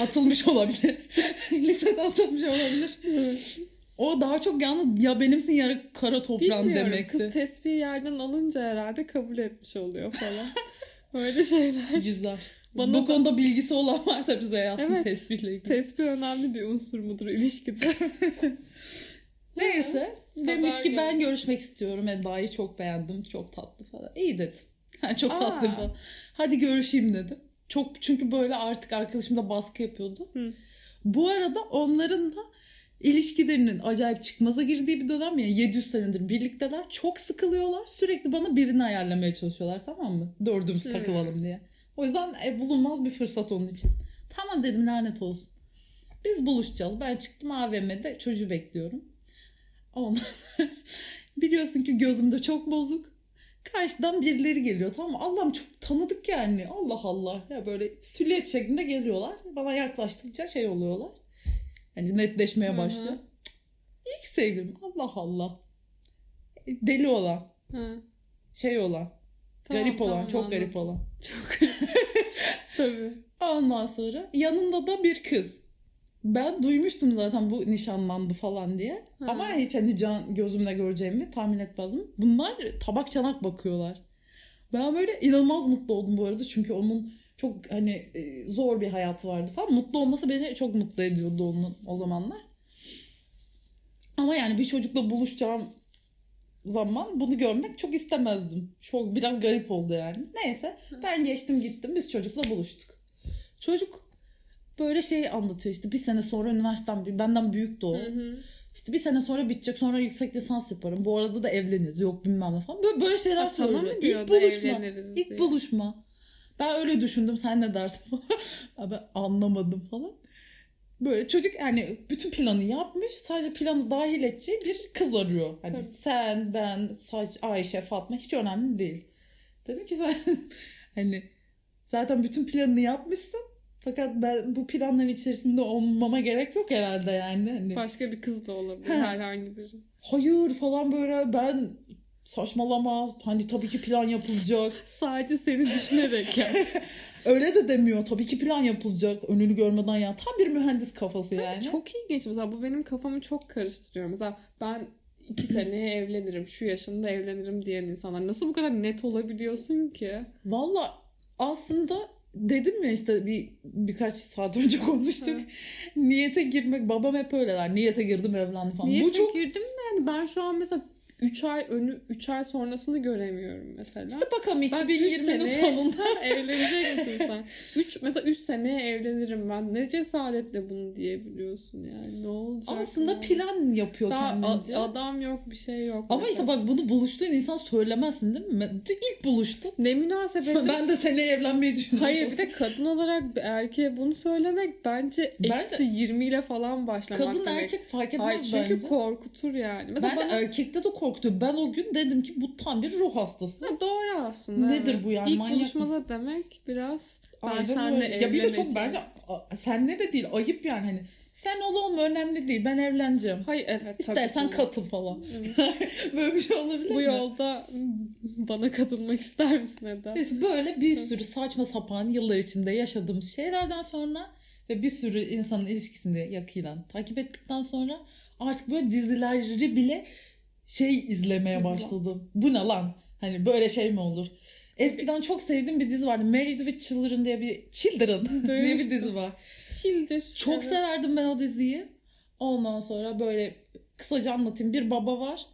Atılmış olabilir. Lisede atılmış olabilir. O daha çok yalnız ya benimsin ya kara toprağın demekti. Kız tespihi yerden alınca herhalde kabul etmiş oluyor falan. Öyle şeyler. Güzel. Bana bu da... konuda bilgisi olan varsa bize yazsın evet, tespihle ilgili. Tespih önemli bir unsur mudur ilişkide? Neyse. Demiş ki ben görüşmek istiyorum. Eda'yı çok beğendim. Çok tatlı falan. İyi dedim. Yani çok Aa. tatlı falan. Hadi görüşeyim dedim. Çok çünkü böyle artık arkadaşım da baskı yapıyordu. Hı. Bu arada onların da ilişkilerinin acayip çıkmaza girdiği bir dönem ya. yedi yüz senedir birlikteler. Çok sıkılıyorlar. Sürekli bana birini ayarlamaya çalışıyorlar, tamam mı? Dördümüz Hı. takılalım diye. O yüzden e, bulunmaz bir fırsat onun için. Tamam dedim, lanet olsun. Biz buluşacağız. Ben çıktım A V M'de çocuğu bekliyorum. Ondan biliyorsun ki gözümde çok bozuk. Karşıdan birileri geliyor, tamam mı? Allah'ım çok tanıdık yani. Allah Allah. Ya böyle silüet şeklinde geliyorlar. Bana yaklaştıkça şey oluyorlar. Yani netleşmeye Hı-hı. başlıyor. İlk sevgilim. Allah Allah. Deli olan. Hı. Şey olan. Tamam, garip olan. Tamam, çok anladım. Garip olan. Çok garip. Tabii. Ondan sonra yanında da bir kız. Ben duymuştum zaten bu nişanlandı falan diye. Ha. Ama hiç hani can gözümle göreceğimi tahmin etmezdim. Bunlar tabak çanak bakıyorlar. Ben böyle inanılmaz mutlu oldum bu arada. Çünkü onun çok hani zor bir hayatı vardı falan. Mutlu olması beni çok mutlu ediyordu onun o zamanlar. Ama yani bir çocukla buluşacağım zaman bunu görmek çok istemezdim. Çok biraz garip oldu yani. Neyse ben geçtim gittim. Biz çocukla buluştuk. Çocuk böyle şey anlatıyor işte, bir sene sonra üniversitem, benden büyük de o. Hı hı. İşte bir sene sonra bitecek, sonra yüksek lisans yaparım. Bu arada da evleniriz, yok bilmem ne falan. Böyle, böyle şeyler söylüyor. İlk buluşma. İlk diye. buluşma. Ben öyle düşündüm, sen ne dersin? Ben anlamadım falan. Böyle çocuk yani bütün planı yapmış. Sadece planı dahil edeceği bir kız arıyor. Hani Tabii. sen, ben, saç, Ayşe, Fatma hiç önemli değil. Dedim ki sen hani zaten bütün planını yapmışsın. Fakat ben bu planların içerisinde olmama gerek yok herhalde yani. Hani... Başka bir kız da olabilir He. herhangi biri. Hayır falan böyle ben saçmalama hani tabii ki plan yapılacak. Sadece seni düşünerek yani. Öyle de demiyor, tabii ki plan yapılacak önünü görmeden ya. Tam bir mühendis kafası yani. yani. Çok ilginç mesela, bu benim kafamı çok karıştırıyor. Mesela ben iki seneye evlenirim, şu yaşımda evlenirim diyen insanlar nasıl bu kadar net olabiliyorsun ki? Valla aslında... Dedim ya işte bir birkaç saat önce konuştuk. Ha. Niyete girmek, babam hep öyleler. Niyete girdim, evlendim falan. Niyete Bu çok... girdim de yani ben şu an mesela üç ay önü üç ay sonrasını göremiyorum mesela. İşte bakalım iki bin yirminin sonunda evlenecek misin sen? üç mesela üç seneye evlenirim ben. Ne cesaretle bunu diyebiliyorsun yani? Ne olacak? Aslında yani? Plan yapıyor kendince. Adam yok, bir şey yok. Ama mesela. işte bak bunu buluştuğun insan söylemezsin değil mi? İlk buluştuk. Ne münasebet. Ben de seneye evlenmeyi düşünüyorum. Hayır, bir de kadın olarak bir erkeğe bunu söylemek bence eksi yirmi ile falan başlamak kadın demek. Kadın erkek fark etmez Hayır, çünkü bence. Çünkü korkutur yani. Mesela bence bana... erkekte de korkutuyor. Ben o gün dedim ki bu tam bir ruh hastası. Ha, doğru aslında. Nedir evet. bu yani? İlk Manyak buluşmada mısın? Demek biraz ben senle evleneceğim. Ya bir de çok bence senle de değil, ayıp yani hani. Sen ol olma önemli değil, ben evleneceğim. Hayır evet. İstersen tabii katıl falan. Evet. Böyle bir şey olabilir mi? Bu yolda bana katılmak ister misin Eda? İşte böyle bir sürü saçma sapan yıllar içinde yaşadığımız şeylerden sonra ve bir sürü insanın ilişkisini yakından takip ettikten sonra artık böyle dizileri bile şey izlemeye başladım. Bu ne lan? Hani böyle şey mi olur? Eskiden çok sevdiğim bir dizi vardı. Married with Children diye bir Children diye bir dizi var. Childir. Çok evet. severdim ben o diziyi. Ondan sonra böyle Kısaca anlatayım. Bir baba var.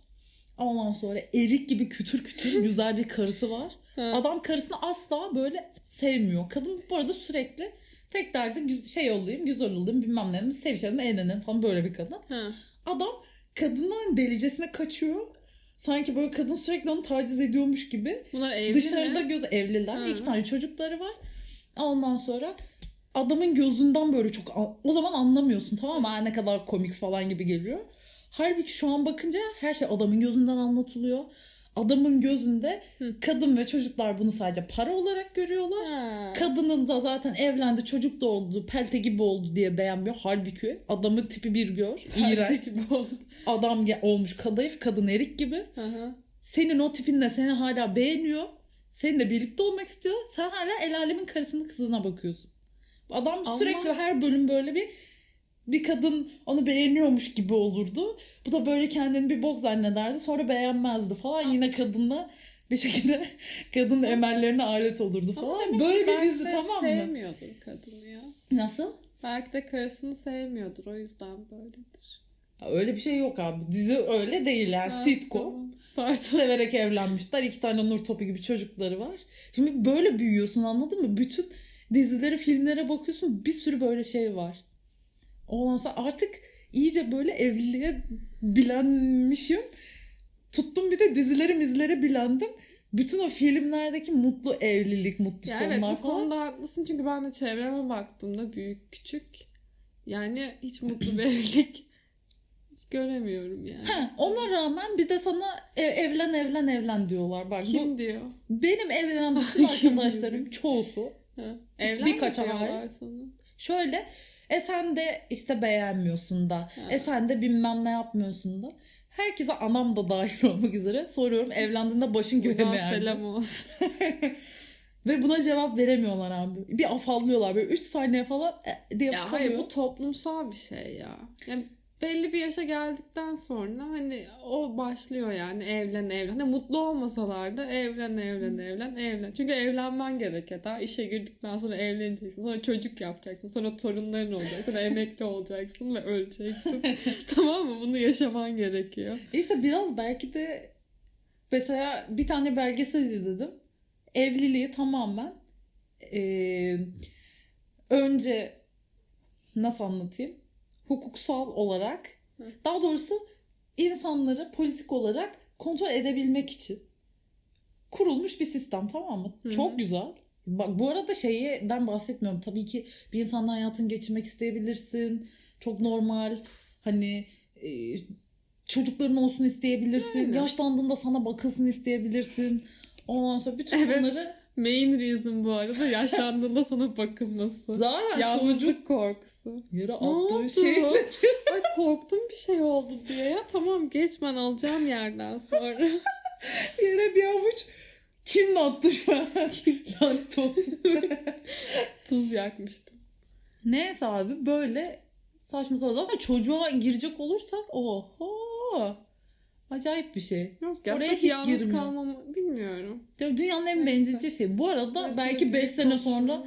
Ondan sonra erik gibi kütür kütür güzel bir karısı var. Adam karısını asla böyle sevmiyor. Kadın bu arada sürekli tek derdi şey olayım, güzel olayım, bilmem ne, sevişelim, eğlenelim falan, böyle bir kadın. Hı. Adam kadından delicesine kaçıyor. Sanki böyle kadın sürekli onu taciz ediyormuş gibi. Bunlar evli dışarıda mi? Göz evliler. Hı. İki tane çocukları var. Ondan sonra adamın gözünden böyle çok, o zaman anlamıyorsun, tamam mı? Ha, ne kadar komik falan gibi geliyor. Halbuki şu an bakınca her şey adamın gözünden anlatılıyor. Adamın gözünde Hı. kadın ve çocuklar bunu sadece para olarak görüyorlar. Ha. Kadının da zaten evlendi, çocuk da oldu, pelte gibi oldu diye beğenmiyor. Halbuki adamın tipi bir gör. İğrenç gibi oldu. Adam olmuş kadayıf, kadın erik gibi. Aha. Senin o tipinle seni hala beğeniyor. Seninle birlikte olmak istiyor. Sen hala el alemin karısının kızına bakıyorsun. Adam Ama... sürekli her bölüm böyle bir bir kadın onu beğeniyormuş gibi olurdu. Bu da böyle kendini bir bok zannederdi. Sonra beğenmezdi falan. Yine kadınla bir şekilde kadının emellerine alet olurdu falan. Böyle bir dizi, tamam mı? Sevmiyordur kadını ya. Nasıl? Belki de karısını sevmiyordur. O yüzden böyledir. Ya öyle bir şey yok abi. Dizi öyle değil yani. Ha, sitcom. Tamam. Severek evlenmişler. İki tane nur topu gibi çocukları var. Şimdi böyle büyüyorsun, anladın mı? Bütün dizilere, filmlere bakıyorsun. Bir sürü böyle şey var. Ondan sonra artık iyice böyle evliliğe bilenmişim. Tuttum bir de dizileri mizlere bilendim. Bütün o filmlerdeki mutlu evlilik, mutlu yani sonlar, evet, falan. Evet, bu konuda haklısın çünkü ben de çevreme baktığımda büyük küçük yani hiç mutlu bir evlilik göremiyorum yani. Ha, ona rağmen bir de sana evlen evlen evlen diyorlar. Bak, kim bu, diyor? Benim evlenen bütün arkadaşlarım çoğusu. Ha, evlen birkaç mi diyorlar sana? Şöyle... E sen de işte beğenmiyorsun da. Ha. E sen de bilmem ne yapmıyorsun da. Herkese, anam da dahil olmak üzere soruyorum. Evlendiğinde başın göğe mi erdi? Selam olsun. Ve buna cevap veremiyorlar abi. Bir afallıyorlar böyle üç saniye falan e, diye ya kalıyor. Hayır, bu toplumsal bir şey ya. Yani belli bir yaşa geldikten sonra hani o başlıyor yani, evlen evlen. Yani mutlu olmasalar da evlen evlen evlen evlen. Çünkü evlenmen gerekiyor. Daha işe girdikten sonra evleneceksin. Sonra çocuk yapacaksın. Sonra torunların olacak. Sonra emekli olacaksın ve öleceksin. Tamam mı? Bunu yaşaman gerekiyor. İşte biraz belki de mesela bir tane belgesel izledim. Evliliği tamamen ee, önce nasıl anlatayım? Hukuksal olarak, daha doğrusu insanları politik olarak kontrol edebilmek için kurulmuş bir sistem, tamam mı? Hı-hı. Çok güzel. Bak, bu arada şeyden bahsetmiyorum. Tabii ki bir insanla hayatını geçirmek isteyebilirsin. Çok normal. Hani e, çocukların olsun isteyebilirsin. Yani. Yaşlandığında sana bakılsın isteyebilirsin. Ondan sonra bütün evet. bunları... Main reason bu arada yaşlandığında sana bakılması. Zaten yalnızlık çocuk... korkusu. Yere attığı şey. Ay, korktum bir şey oldu diye ya. Tamam, geç, ben alacağım yerden sonra. Yere bir avuç kim attı şu an? Lanet olsun. Tuz yakmıştım. Neyse abi, böyle saçma sapan. Zaten çocuğa girecek olursak oho. Acayip bir şey. Yok ya, oraya hiç yalnız kalmamı bilmiyorum. Dünyanın en bencilce şey. Bu arada ben belki beş sene sonra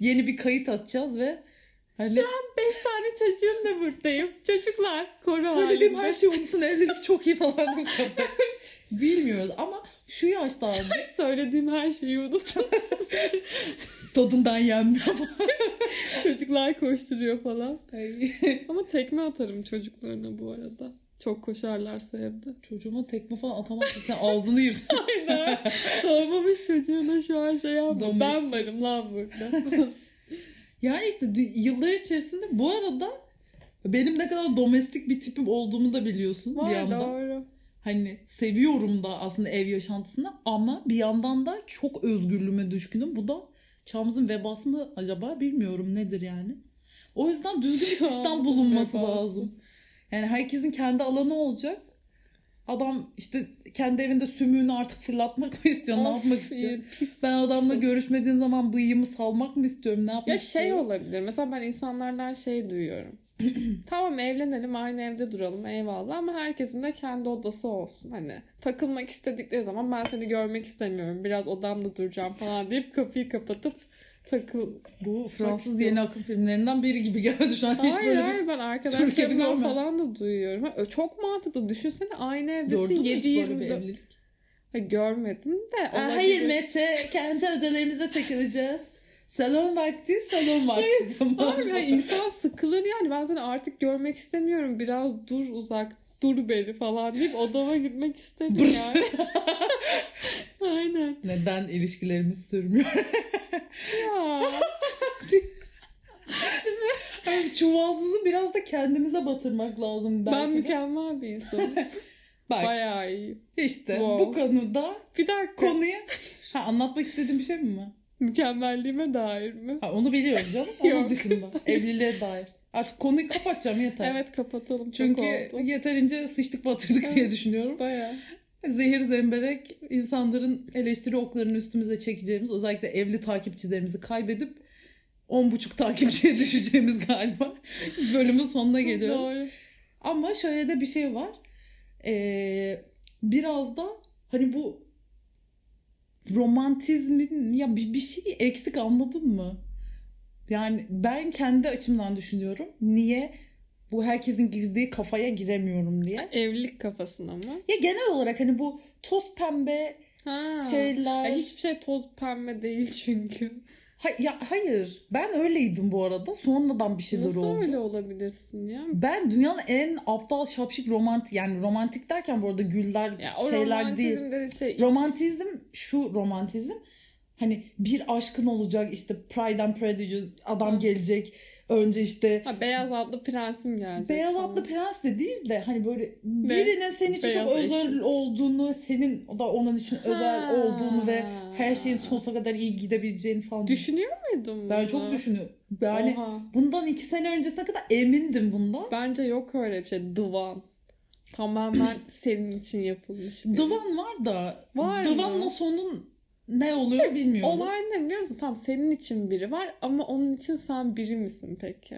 yeni bir kayıt atacağız ve hani... Şu an beş tane çocuğumla buradayım. Çocuklar koru halinde. Söylediğim her şeyi unutun, evlilik çok iyi falan. Bilmiyoruz ama şu yaşta abi. Söylediğim her şeyi unutun. Tadından yenmiyor ama. Çocuklar koşturuyor falan. Ama tekme atarım çocuklarına bu arada. Çok koşarlarsa evde. Çocuğuma tekme falan atamazsın. Sen ağzını yırtın. Aynen. Sormamış çocuğuna şu an şey yapma. Ben varım lan burada. Yani işte yıllar içerisinde bu arada benim ne kadar domestik bir tipim olduğumu da biliyorsun. Var, bir yandan. Doğru. Hani seviyorum da aslında ev yaşantısını ama bir yandan da çok özgürlüğüme düşkünüm. Bu da çağımızın vebası mı acaba, bilmiyorum nedir yani. O yüzden düzgün bir sistem bulunması vebası. lazım. Yani herkesin kendi alanı olacak. Adam işte kendi evinde sümüğünü artık fırlatmak mı istiyor? Of, ne yapmak istiyor? Ben adamla görüşmediğim zaman bıyığımı salmak mı istiyorum? Ne yapmak ya istiyor? Şey olabilir. Mesela ben insanlardan şey duyuyorum. Tamam, evlenelim, aynı evde duralım, eyvallah, ama herkesin de kendi odası olsun. Hani takılmak istedikleri zaman ben seni görmek istemiyorum, biraz odamda duracağım falan deyip kapıyı kapatıp takıl. Bu Fransız takıl. Yeni akım filmlerinden biri gibi geldi şu an. Hayır hiç böyle hayır ben arkadaşlarımdan falan da duyuyorum. Ha, çok mantıklı. Düşünsene aynı evdesin yedi yirmi dört. Görmedim de. Aa, hayır Mete kendi ödelerimize takılacağız. Salon vakti, salon vakti. Hayır, hayır insan sıkılır yani. Ben seni artık görmek istemiyorum. Biraz dur uzak, dur beni falan deyip odama gitmek isterim yani. Aynen. Neden ilişkilerimiz sürmüyor? Ya. Yani çuvaldızı biraz da kendimize batırmak lazım belki. Ben mükemmel bir insanım. Bak, bayağı iyi. İşte wow. Bu konuda bir dakika. Konuyu ha, anlatmak istediğim bir şey mi mi? Mükemmelliğime dair mi? Ha, onu biliyoruz canım. Onun dışında. Evliliğe dair. Artık konuyu kapatacağım yeter. Evet kapatalım. Çünkü yeterince sıçtık batırdık evet, diye düşünüyorum. Bayağı. Zehir zemberek insanların eleştiri oklarını üstümüze çekeceğimiz özellikle evli takipçilerimizi kaybedip on buçuk takipçiye düşeceğimiz galiba. Bölümün sonuna geliyoruz. Doğru. Ama şöyle de bir şey var. Ee, biraz da hani bu romantizmin ya bir, bir şey eksik anladın mı? Yani ben kendi açımdan düşünüyorum. Niye bu herkesin girdiği kafaya giremiyorum diye. Evlilik kafasına mı? Ya genel olarak hani bu toz pembe ha, şeyler. Hiçbir şey toz pembe değil çünkü. Ha, ya, hayır. Ben öyleydim bu arada. Sonradan bir şeyler nasıl oldu. Nasıl öyle olabilirsin ya? Ben dünyanın en aptal şapşik romantik yani romantik derken bu arada güller ya, şeyler değil. Şey... Romantizm şu romantizm hani bir aşkın olacak işte Pride and Prejudice adam gelecek. Önce işte ha, beyaz atlı prensim geldi. Beyaz sana. Atlı prens de değil de hani böyle birinin senin için çok özel eşim. Olduğunu, senin da onun için ha. özel olduğunu ve her şeyin sonsuza kadar iyi gidebileceğini falan. Düşünüyor muydun bunu? Ben çok düşünüyorum. Yani oha. Bundan iki sene öncesine kadar emindim bundan. Bence yok öyle bir şey. Divan. Tamamen senin için yapılmış. Bir. Divan var da. Var Divan'ın o sonun ne oluyor bilmiyorum. Olay ne biliyor musun? Tamam senin için biri var ama onun için sen biri misin peki?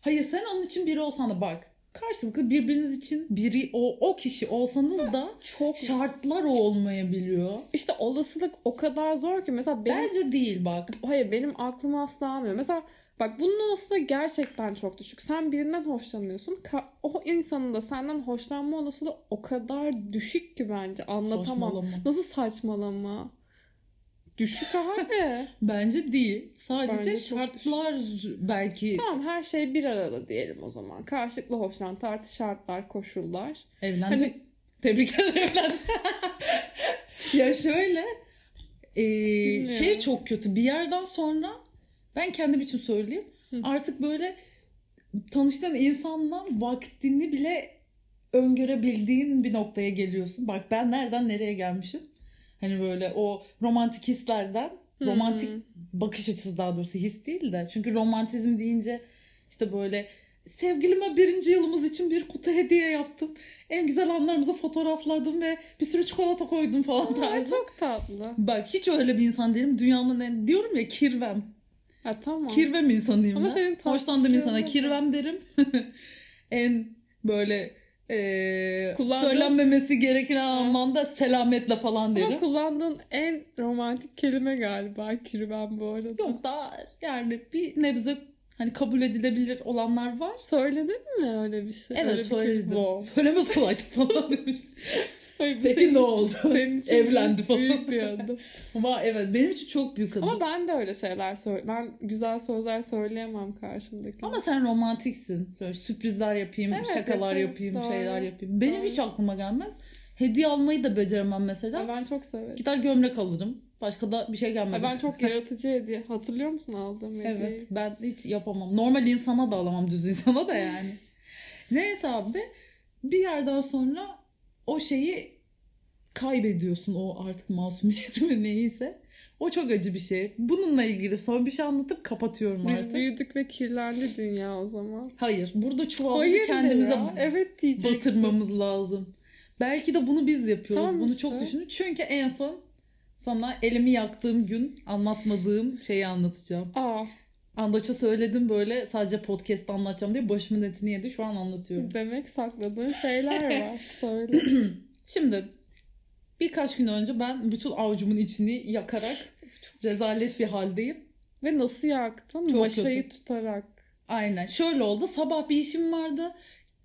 Hayır sen onun için biri olsan da bak. Karşılıklı birbiriniz için biri o o kişi olsanız ha, da çok şartlar olmayabiliyor. İşte olasılık o kadar zor ki mesela benim, bence değil bak. Hayır benim aklım asla almıyor. Mesela bak bunun olasılığı gerçekten çok düşük. Sen birinden hoşlanıyorsun. O insanın da senden hoşlanma olasılığı o kadar düşük ki bence anlatamam. Saçmalama. Nasıl saçmalama? Düşük abi. Bence değil. Sadece bence şartlar düşük. Belki. Tamam her şey bir arada diyelim o zaman. Karşılıklı hoşlantı artı şartlar, koşullar. Evlendik. Hani... Tebrik ederim evlendik. Ya şöyle. E, şey çok kötü. Bir yerden sonra ben kendim için söyleyeyim. Hı. Artık böyle tanıştığın insanla vaktini bile öngörebildiğin bir noktaya geliyorsun. Bak ben nereden nereye gelmişim. Hani böyle o romantik hislerden, hmm. romantik bakış açısı daha doğrusu his değil de. Çünkü romantizm deyince işte böyle sevgilime birinci yılımız için bir kutu hediye yaptım. En güzel anlarımızı fotoğrafladım ve bir sürü çikolata koydum falan tarzı. Çok tatlı. Bak hiç öyle bir insan değilim. Dünyanın en diyorum ya kirvem. Ha tamam. Kirvem insanıyım ama ben. Hoşlandığım insana kirvem derim. En böyle... Ee, söylenmemesi gereken anlamda selametle falan derim. Ama kullandığın en romantik kelime galiba kirven bu arada. Yok daha yani bir nebze hani kabul edilebilir olanlar var. Söyledin mi öyle bir şey? Evet öyle söyledim. Wow. Söylemez olaydı falan demiş. Hayır, peki senin, ne oldu? Evlendi falan. Büyük bir adım. Ama evet benim için çok büyük adım. Ama ben de öyle şeyler söyle. Ben güzel sözler söyleyemem karşımdakine. Ama sen romantiksin. Böyle sürprizler yapayım, evet, şakalar evet, yapayım, doğru, şeyler yapayım. Benim doğru. hiç aklıma gelmez. Hediye almayı da beceremem mesela. E ben çok severim. Gider gömlek alırım. Başka da bir şey gelmez. E ben çok yaratıcı hediye. Hatırlıyor musun aldığım hediyeyi? Evet ben hiç yapamam. Normal insana da alamam düz insana da yani. Neyse abi bir yerden sonra o şeyi kaybediyorsun o artık masumiyeti mi neyse. O çok acı bir şey. Bununla ilgili son bir şey anlatıp kapatıyorum artık. Biz büyüdük ve kirlendi dünya o zaman. Hayır. Burada çuvalları kendimize evet batırmamız lazım. Belki de bunu biz yapıyoruz. Tamam bunu işte. Çok düşünün. Çünkü en son sana elimi yaktığım gün anlatmadığım şeyi anlatacağım. Aa. Andaç'a söyledim böyle sadece podcast'ta anlatacağım diye başımın etini yedi. Şu an anlatıyorum. Demek sakladığın şeyler var. Söyle. Şimdi birkaç gün önce ben bütün avucumun içini yakarak rezalet bir haldeyim. Ve nasıl yaktın? Çok maşayı kötü. Tutarak. Aynen. Şöyle oldu. Sabah bir işim vardı.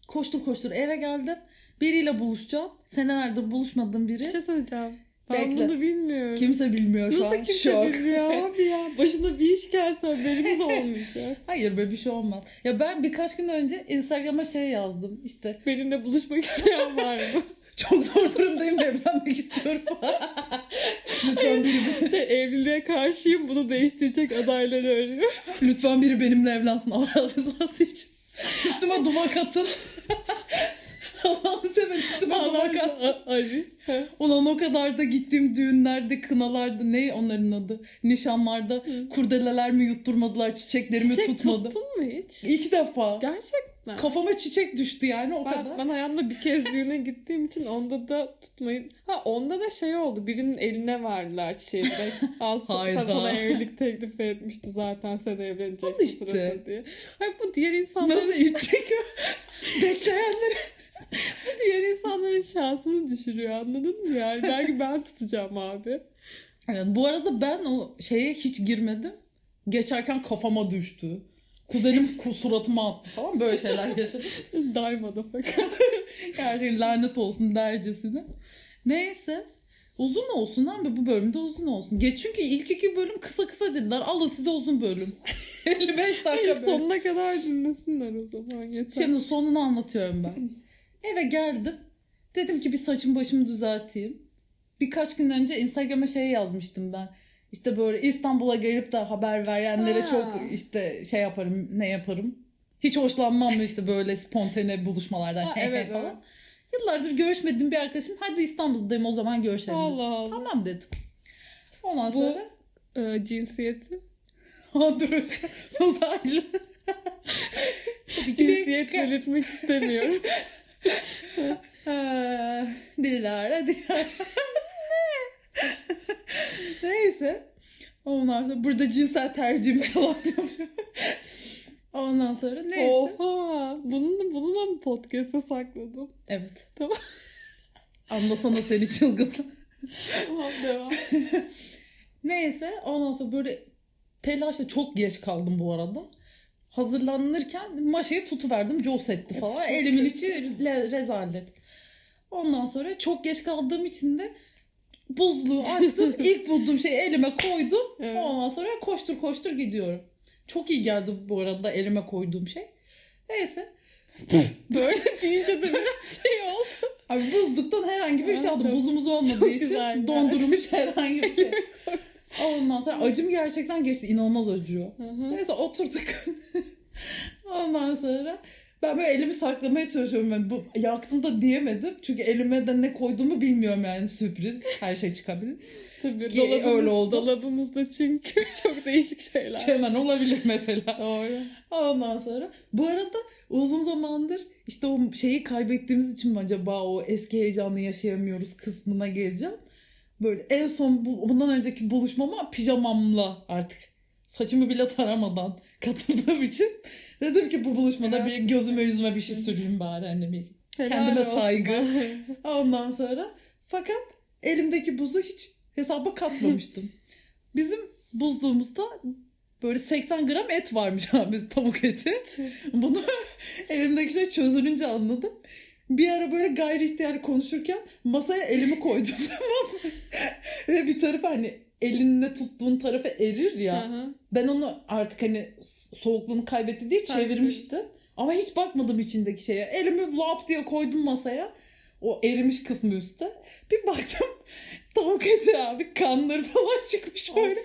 Koştur koştur eve geldim. Biriyle buluşacağım. Senelerdir buluşmadığım biri. Bir şey söyleyeceğim. Ben Bekle. Bunu bilmiyorum. Kimse bilmiyor şu Nasıl an. Nasıl kimse Şok. Bilmiyor abi ya? Başına bir iş gelse haberimiz olmayacak. Hayır, böyle bir şey olmaz. Ya ben birkaç gün önce Instagram'a şey yazdım. İşte benimle buluşmak isteyen var mı? Çok zor durumdayım, evlenmek istiyorum. Lütfen biri... Sen evliliğe karşıyım, bunu değiştirecek adayları arıyorum. Lütfen biri benimle evlensin Allah rızası için. Üstüme dumak atın. Allah'ım seven üstüme dumak atın. Ulan o kadar da gittiğim düğünlerde, kınalarda, ne onların adı? Nişanlarda Hı. kurdeleler mi yutturmadılar, çiçeklerimi Çiçek tutmadı. Çiçek tuttun mu hiç? İki defa. Gerçekten. Ben. Kafama çiçek düştü yani o ben, kadar. Ben hayatımda bir kez düğüne gittiğim için onda da tutmayın. Ha onda da şey oldu. Birinin eline verdiler çiçeği. Aslında sana evlilik teklifi etmişti zaten. Sen evleneceksin işte. Sırada diye. Hayır bu diğer insanların... Nasıl içecek bekleyenleri... Bu diğer insanların şansını düşürüyor, anladın mı yani? Belki ben tutacağım abi. Evet, bu arada ben o şeye hiç girmedim. Geçerken kafama düştü. Kuzenim suratıma attı falan, böyle şeyler yaşadım. Daima da fakat. Yani lanet olsun dercesine. Neyse. Uzun olsun abi, bu bölümde uzun olsun. Geç çünkü ilk iki bölüm kısa kısa dediler. Alın size uzun bölüm. elli beş dakika Hayır, bölüm. Sonuna kadar dinlesinler o zaman, yeter. Şimdi sonunu anlatıyorum ben. Eve geldim. Dedim ki bir saçım başımı düzelteyim. Birkaç gün önce Instagram'a şey yazmıştım ben. İşte böyle İstanbul'a gelip de haber verenlere ha. çok işte şey yaparım, ne yaparım. Hiç hoşlanmam mı işte böyle spontane buluşmalardan. Ha, evet, falan. Evet. Yıllardır görüşmediğim bir arkadaşım, hadi İstanbul'dayım o zaman görüşelim. Allah Allah. Tamam dedim. Ondan Bu, sonra e, cinsiyeti Androş uzaylı. Cinsiyet belirtmek istemiyorum. ha, Dilara, Dilara. Neyse. Ondan sonra burada cinsel tercihim falan yapıyor. Ondan sonra neyse. Oha. Bununla, bununla mı podcast'ta sakladım? Evet. Tamam. Anlasana seni çılgın. Tamam, devam. Neyse. Ondan sonra böyle telaşla çok geç kaldım bu arada. Hazırlanırken maşayı tutuverdim. Coz etti falan. Çok Elimin içi re- rezalet. Ondan sonra çok geç kaldığım için de buzluğu açtım. İlk bulduğum şeyi elime koydum. Evet. Ondan sonra koştur koştur gidiyorum. Çok iyi geldi bu arada elime koyduğum şey. Neyse. Böyle deyince de biraz şey oldu. Abi buzluktan herhangi bir şey aldım. Buzumuz olmadığı Çok için güzel dondurmuş yani. Herhangi bir şey. Ondan sonra acım gerçekten geçti. İnanılmaz acıyor. Hı-hı. Neyse oturduk. Ondan sonra ben böyle elimi saklamaya çalışıyorum. Yani bu, yaktım da diyemedim. Çünkü elime de ne koyduğumu bilmiyorum yani, sürpriz. Her şey çıkabilir. Tabii Ki dolabımız, öyle oldu. Dolabımızda çünkü çok değişik şeyler. Çemen olabilir mesela. Doğru. Ondan sonra bu arada uzun zamandır işte o şeyi kaybettiğimiz için mi acaba o eski heyecanı yaşayamıyoruz kısmına geleceğim. Böyle en son bundan önceki buluşmama pijamamla artık. Saçımı bile taramadan katıldığım için dedim ki bu buluşmada Biraz bir gözüme yüzüme bir şey süreyim bari, hani kendime olsun. Saygı. Ondan sonra fakat elimdeki buzu hiç hesaba katmamıştım. Bizim buzluğumuzda böyle seksen gram et varmış abi, tavuk eti. Bunu elimdeki şey çözülünce anladım. Bir ara böyle gayri ihtiyar konuşurken masaya elimi koydum zaman ve bir tarafı hani elinde tuttuğun tarafı erir ya. Hı hı. Ben onu artık hani soğukluğunu kaybetti diye çevirmiştim. Ama hiç bakmadım içindeki şeye. Elimi lap diye koydum masaya. O erimiş kısmı üstte. Bir baktım tavuk eti abi, kanları falan çıkmış böyle.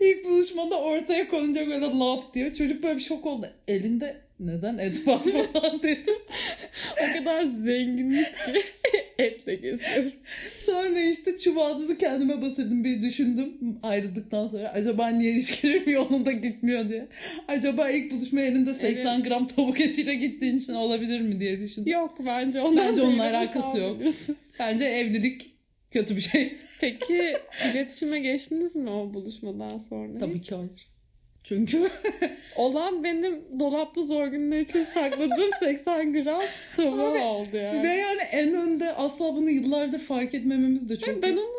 İlk buluşmada ortaya konunca böyle lap diyor. Çocuk böyle bir şok oldu. Elinde neden et var falan dedim. O kadar zenginlik ki etle geziyorum. Sonra işte çuvaldızı kendime batırdım. Bir düşündüm ayrıldıktan sonra. Acaba niye ilişkilerim yolunda gitmiyor diye. Acaba ilk buluşma elinde seksen evet. gram tavuk etiyle gittiğin için olabilir mi diye düşündüm. Yok bence ondan Bence onunla alakası yok. Bence evlilik kötü bir şey. Peki iletişime geçtiniz mi o buluşmadan sonra? Tabii hiç? Ki hayır. Çünkü olan benim dolapta zor günler için sakladığım seksen gram tavuğu oldu yani. Ve yani en önde, asla bunu yıllardır fark etmememiz de çok. Yani ben onu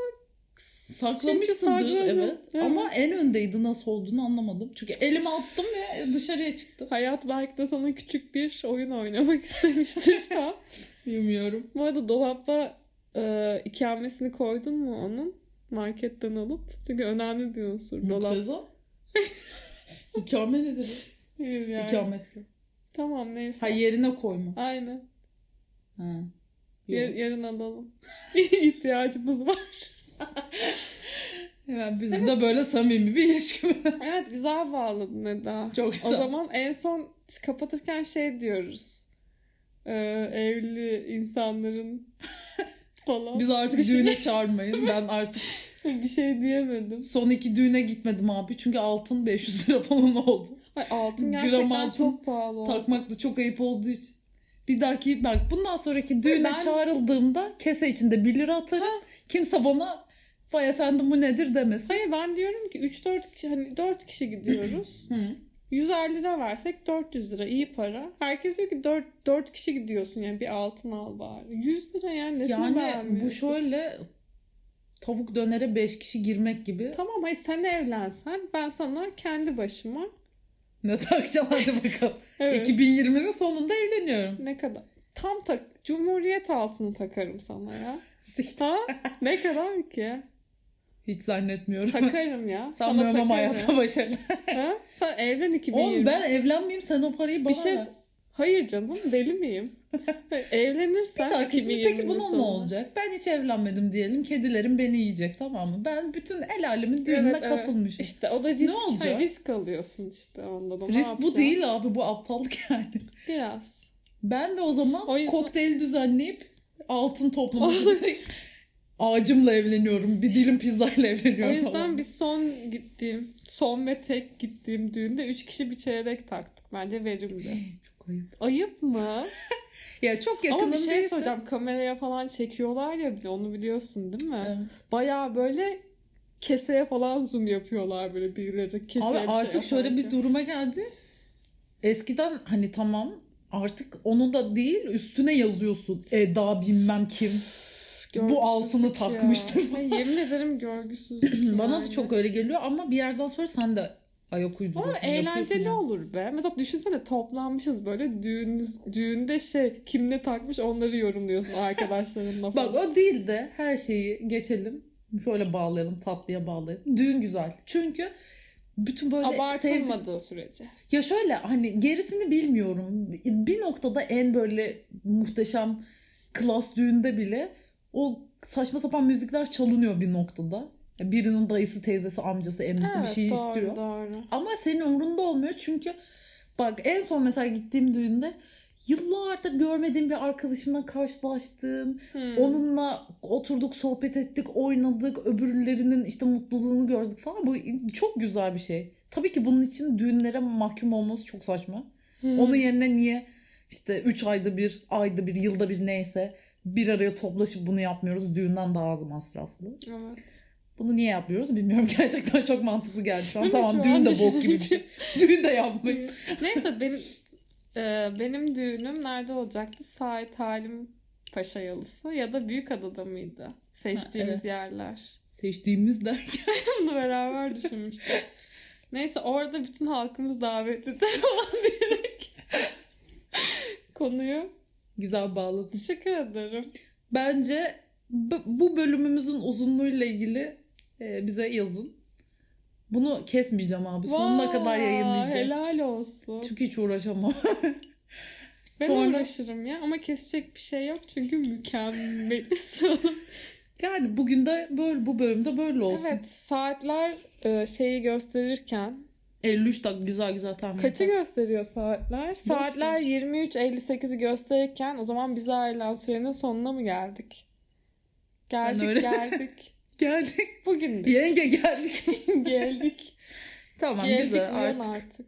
Saklamışsındır evet. Yani. Ama en öndeydi, nasıl olduğunu anlamadım. Çünkü elime attım ve dışarıya çıktı. Hayat belki de sana küçük bir oyun oynamak istemiştir. Ha? Bilmiyorum. Bu arada dolapta e, ikamesini koydun mu onun? Marketten alıp. Çünkü önemli bir unsur. Mukteza. İkame nedir o? Yani. İkametgah. Tamam neyse. Ha, yerine koyma. Aynen. Ha. Yer, yarın alalım. İhtiyacımız var. Yani bizim evet. de böyle samimi bir ilişkimiz. Evet, güzel bağladın Eda. Çok güzel. O zaman en son kapatırken şey diyoruz. Ee, evli insanların falan. Biz artık bir düğüne şey... çağırmayın. Ben artık bir şey diyemedim. Son iki düğüne gitmedim abi. Çünkü altın beş yüz lira falan oldu. Ay, altın gerçekten gram altın çok pahalı oldu. Takmak da çok ayıp olduğu için. Bir dahaki bak bundan sonraki düğüne ben... çağrıldığımda kese içinde bir lira atarım. Ha. Kimse bana vay efendim bu nedir demesin. Hayır, ben diyorum ki üç dört hani dört kişi gidiyoruz. yüz elli lira versek dört yüz lira iyi para. Herkes diyor ki dört dört kişi gidiyorsun yani bir altın al bari. yüz lira yani nesine yani beğenmiyorsun? Yani bu şöyle tavuk dönere beş kişi girmek gibi. Tamam, hayır sen evlensen ben sana kendi başıma ne takacağım hadi bakalım. Evet. iki bin yirminin sonunda evleniyorum. Ne kadar? Tam tak Cumhuriyet altını takarım sana ya. Ha? Ne kadar ki? Hiç zannetmiyorum. Takarım ya. Sanmıyorum ama hayata başarılı. Ha? Sen evlen iki bin yirmi. Oğlum ben evlenmeyeyim, sen o parayı bana şey... ver. Hayır canım, deli miyim? Evlenirsen bir dakika, şimdi peki bunun ne olacak? Ben hiç evlenmedim diyelim. Kedilerim beni yiyecek, tamam mı? Ben bütün el alemin düğününe evet, evet. katılmışım. İşte o da risk, hayır, risk alıyorsun işte ondan. Risk yapacağım? Bu değil abi, bu aptallık yani. Biraz. Ben de o zaman o yüzden... kokteyli düzenleyip altın toplaması. Ağacımla evleniyorum. Bir dilim pizzayla evleniyorum. O yüzden falan. Biz son gittiğim, son ve tek gittiğim düğünde üç kişi bir çeyrek taktık. Bence verimli. Çok ayıp. Ayıp mı? Ya çok yakınım. Ama bir şey soracağım. Kameraya falan çekiyorlar ya bile. Onu biliyorsun değil mi? Evet. Bayağı böyle keseye falan zoom yapıyorlar böyle birileri. Keseye abi bir artık şey şöyle bir duruma geldi. Eskiden hani tamam artık onu da değil üstüne yazıyorsun. Eda bilmem kim. Bu altını takmıştır. Yemin ederim görgüsüzlük. Bana yani. Da çok öyle geliyor ama bir yerden sonra sen de ayak uyduruyorsun. Ama eğlenceli yani. Olur be. Mesela düşünsene toplanmışız böyle düğünüz, düğünde şey kim ne takmış onları yorumluyorsun arkadaşlarınla falan. Bak o değil de her şeyi geçelim. Şöyle bağlayalım, tatlıya bağlayalım. Düğün güzel. Çünkü bütün böyle abartılmadığı sevdi... sürece. Ya şöyle hani gerisini bilmiyorum. Bir noktada en böyle muhteşem klas düğünde bile o saçma sapan müzikler çalınıyor bir noktada. Birinin dayısı, teyzesi, amcası, emmisi evet, bir şey doğru, istiyor. Doğru. Ama senin umrunda olmuyor çünkü bak en son mesela gittiğim düğünde yıllardır görmediğim bir arkadaşımla karşılaştım. Hmm. Onunla oturduk, sohbet ettik, oynadık. Öbürlerinin işte mutluluğunu gördük falan. Bu çok güzel bir şey. Tabii ki bunun için düğünlere mahkum olması çok saçma. Hmm. Onun yerine niye işte üç ayda bir, ayda bir, yılda bir neyse bir araya toplaşıp bunu yapmıyoruz. Düğünden daha az masraflı. Evet. Bunu niye yapmıyoruz bilmiyorum. Gerçekten çok mantıklı geldi şu an. Tamam, düğün de bok gibi bir şey. Düğün de yapmayın. Neyse benim e, benim düğünüm nerede olacaktı? Sait Halim Paşa Yalısı ya da Büyükada'da mıydı? Seçtiğimiz ha, evet. yerler. Seçtiğimiz derken bunu beraber düşünmüştük. Neyse orada bütün halkımız davetlidir falan diyerek konuyu güzel bağladın. Teşekkür ederim. Bence b- bu bölümümüzün uzunluğuyla ilgili e, bize yazın. Bunu kesmeyeceğim abi. Vay, sonuna kadar yayınlayacağım. Helal olsun. Çünkü hiç uğraşamam. Ben sonra... uğraşırım ya ama kesecek bir şey yok çünkü mükemmelisin. Yani bugün de böyle, bu bölümde böyle olsun. Evet, saatler e, şeyi gösterirken elli üç dakika güzel güzel tahmin. Kaçı gösteriyor saatler? Saatler yirmi üç elli sekizi gösterirken o zaman bize ayrılan sürenin sonuna mı geldik? Geldik öyle... geldik. geldik. Bugün de. Yenge geldik. geldik. Tamam geldik güzel artık. artık.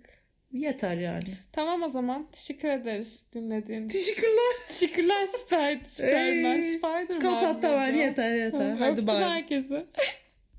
Yeter yani. Tamam o zaman teşekkür ederiz dinlediğiniz için. Teşekkürler. Teşekkürler Spider-Man. Spider-Man. Kapat tamam yeter yeter. Tamam, hadi bye. Öptüm herkese.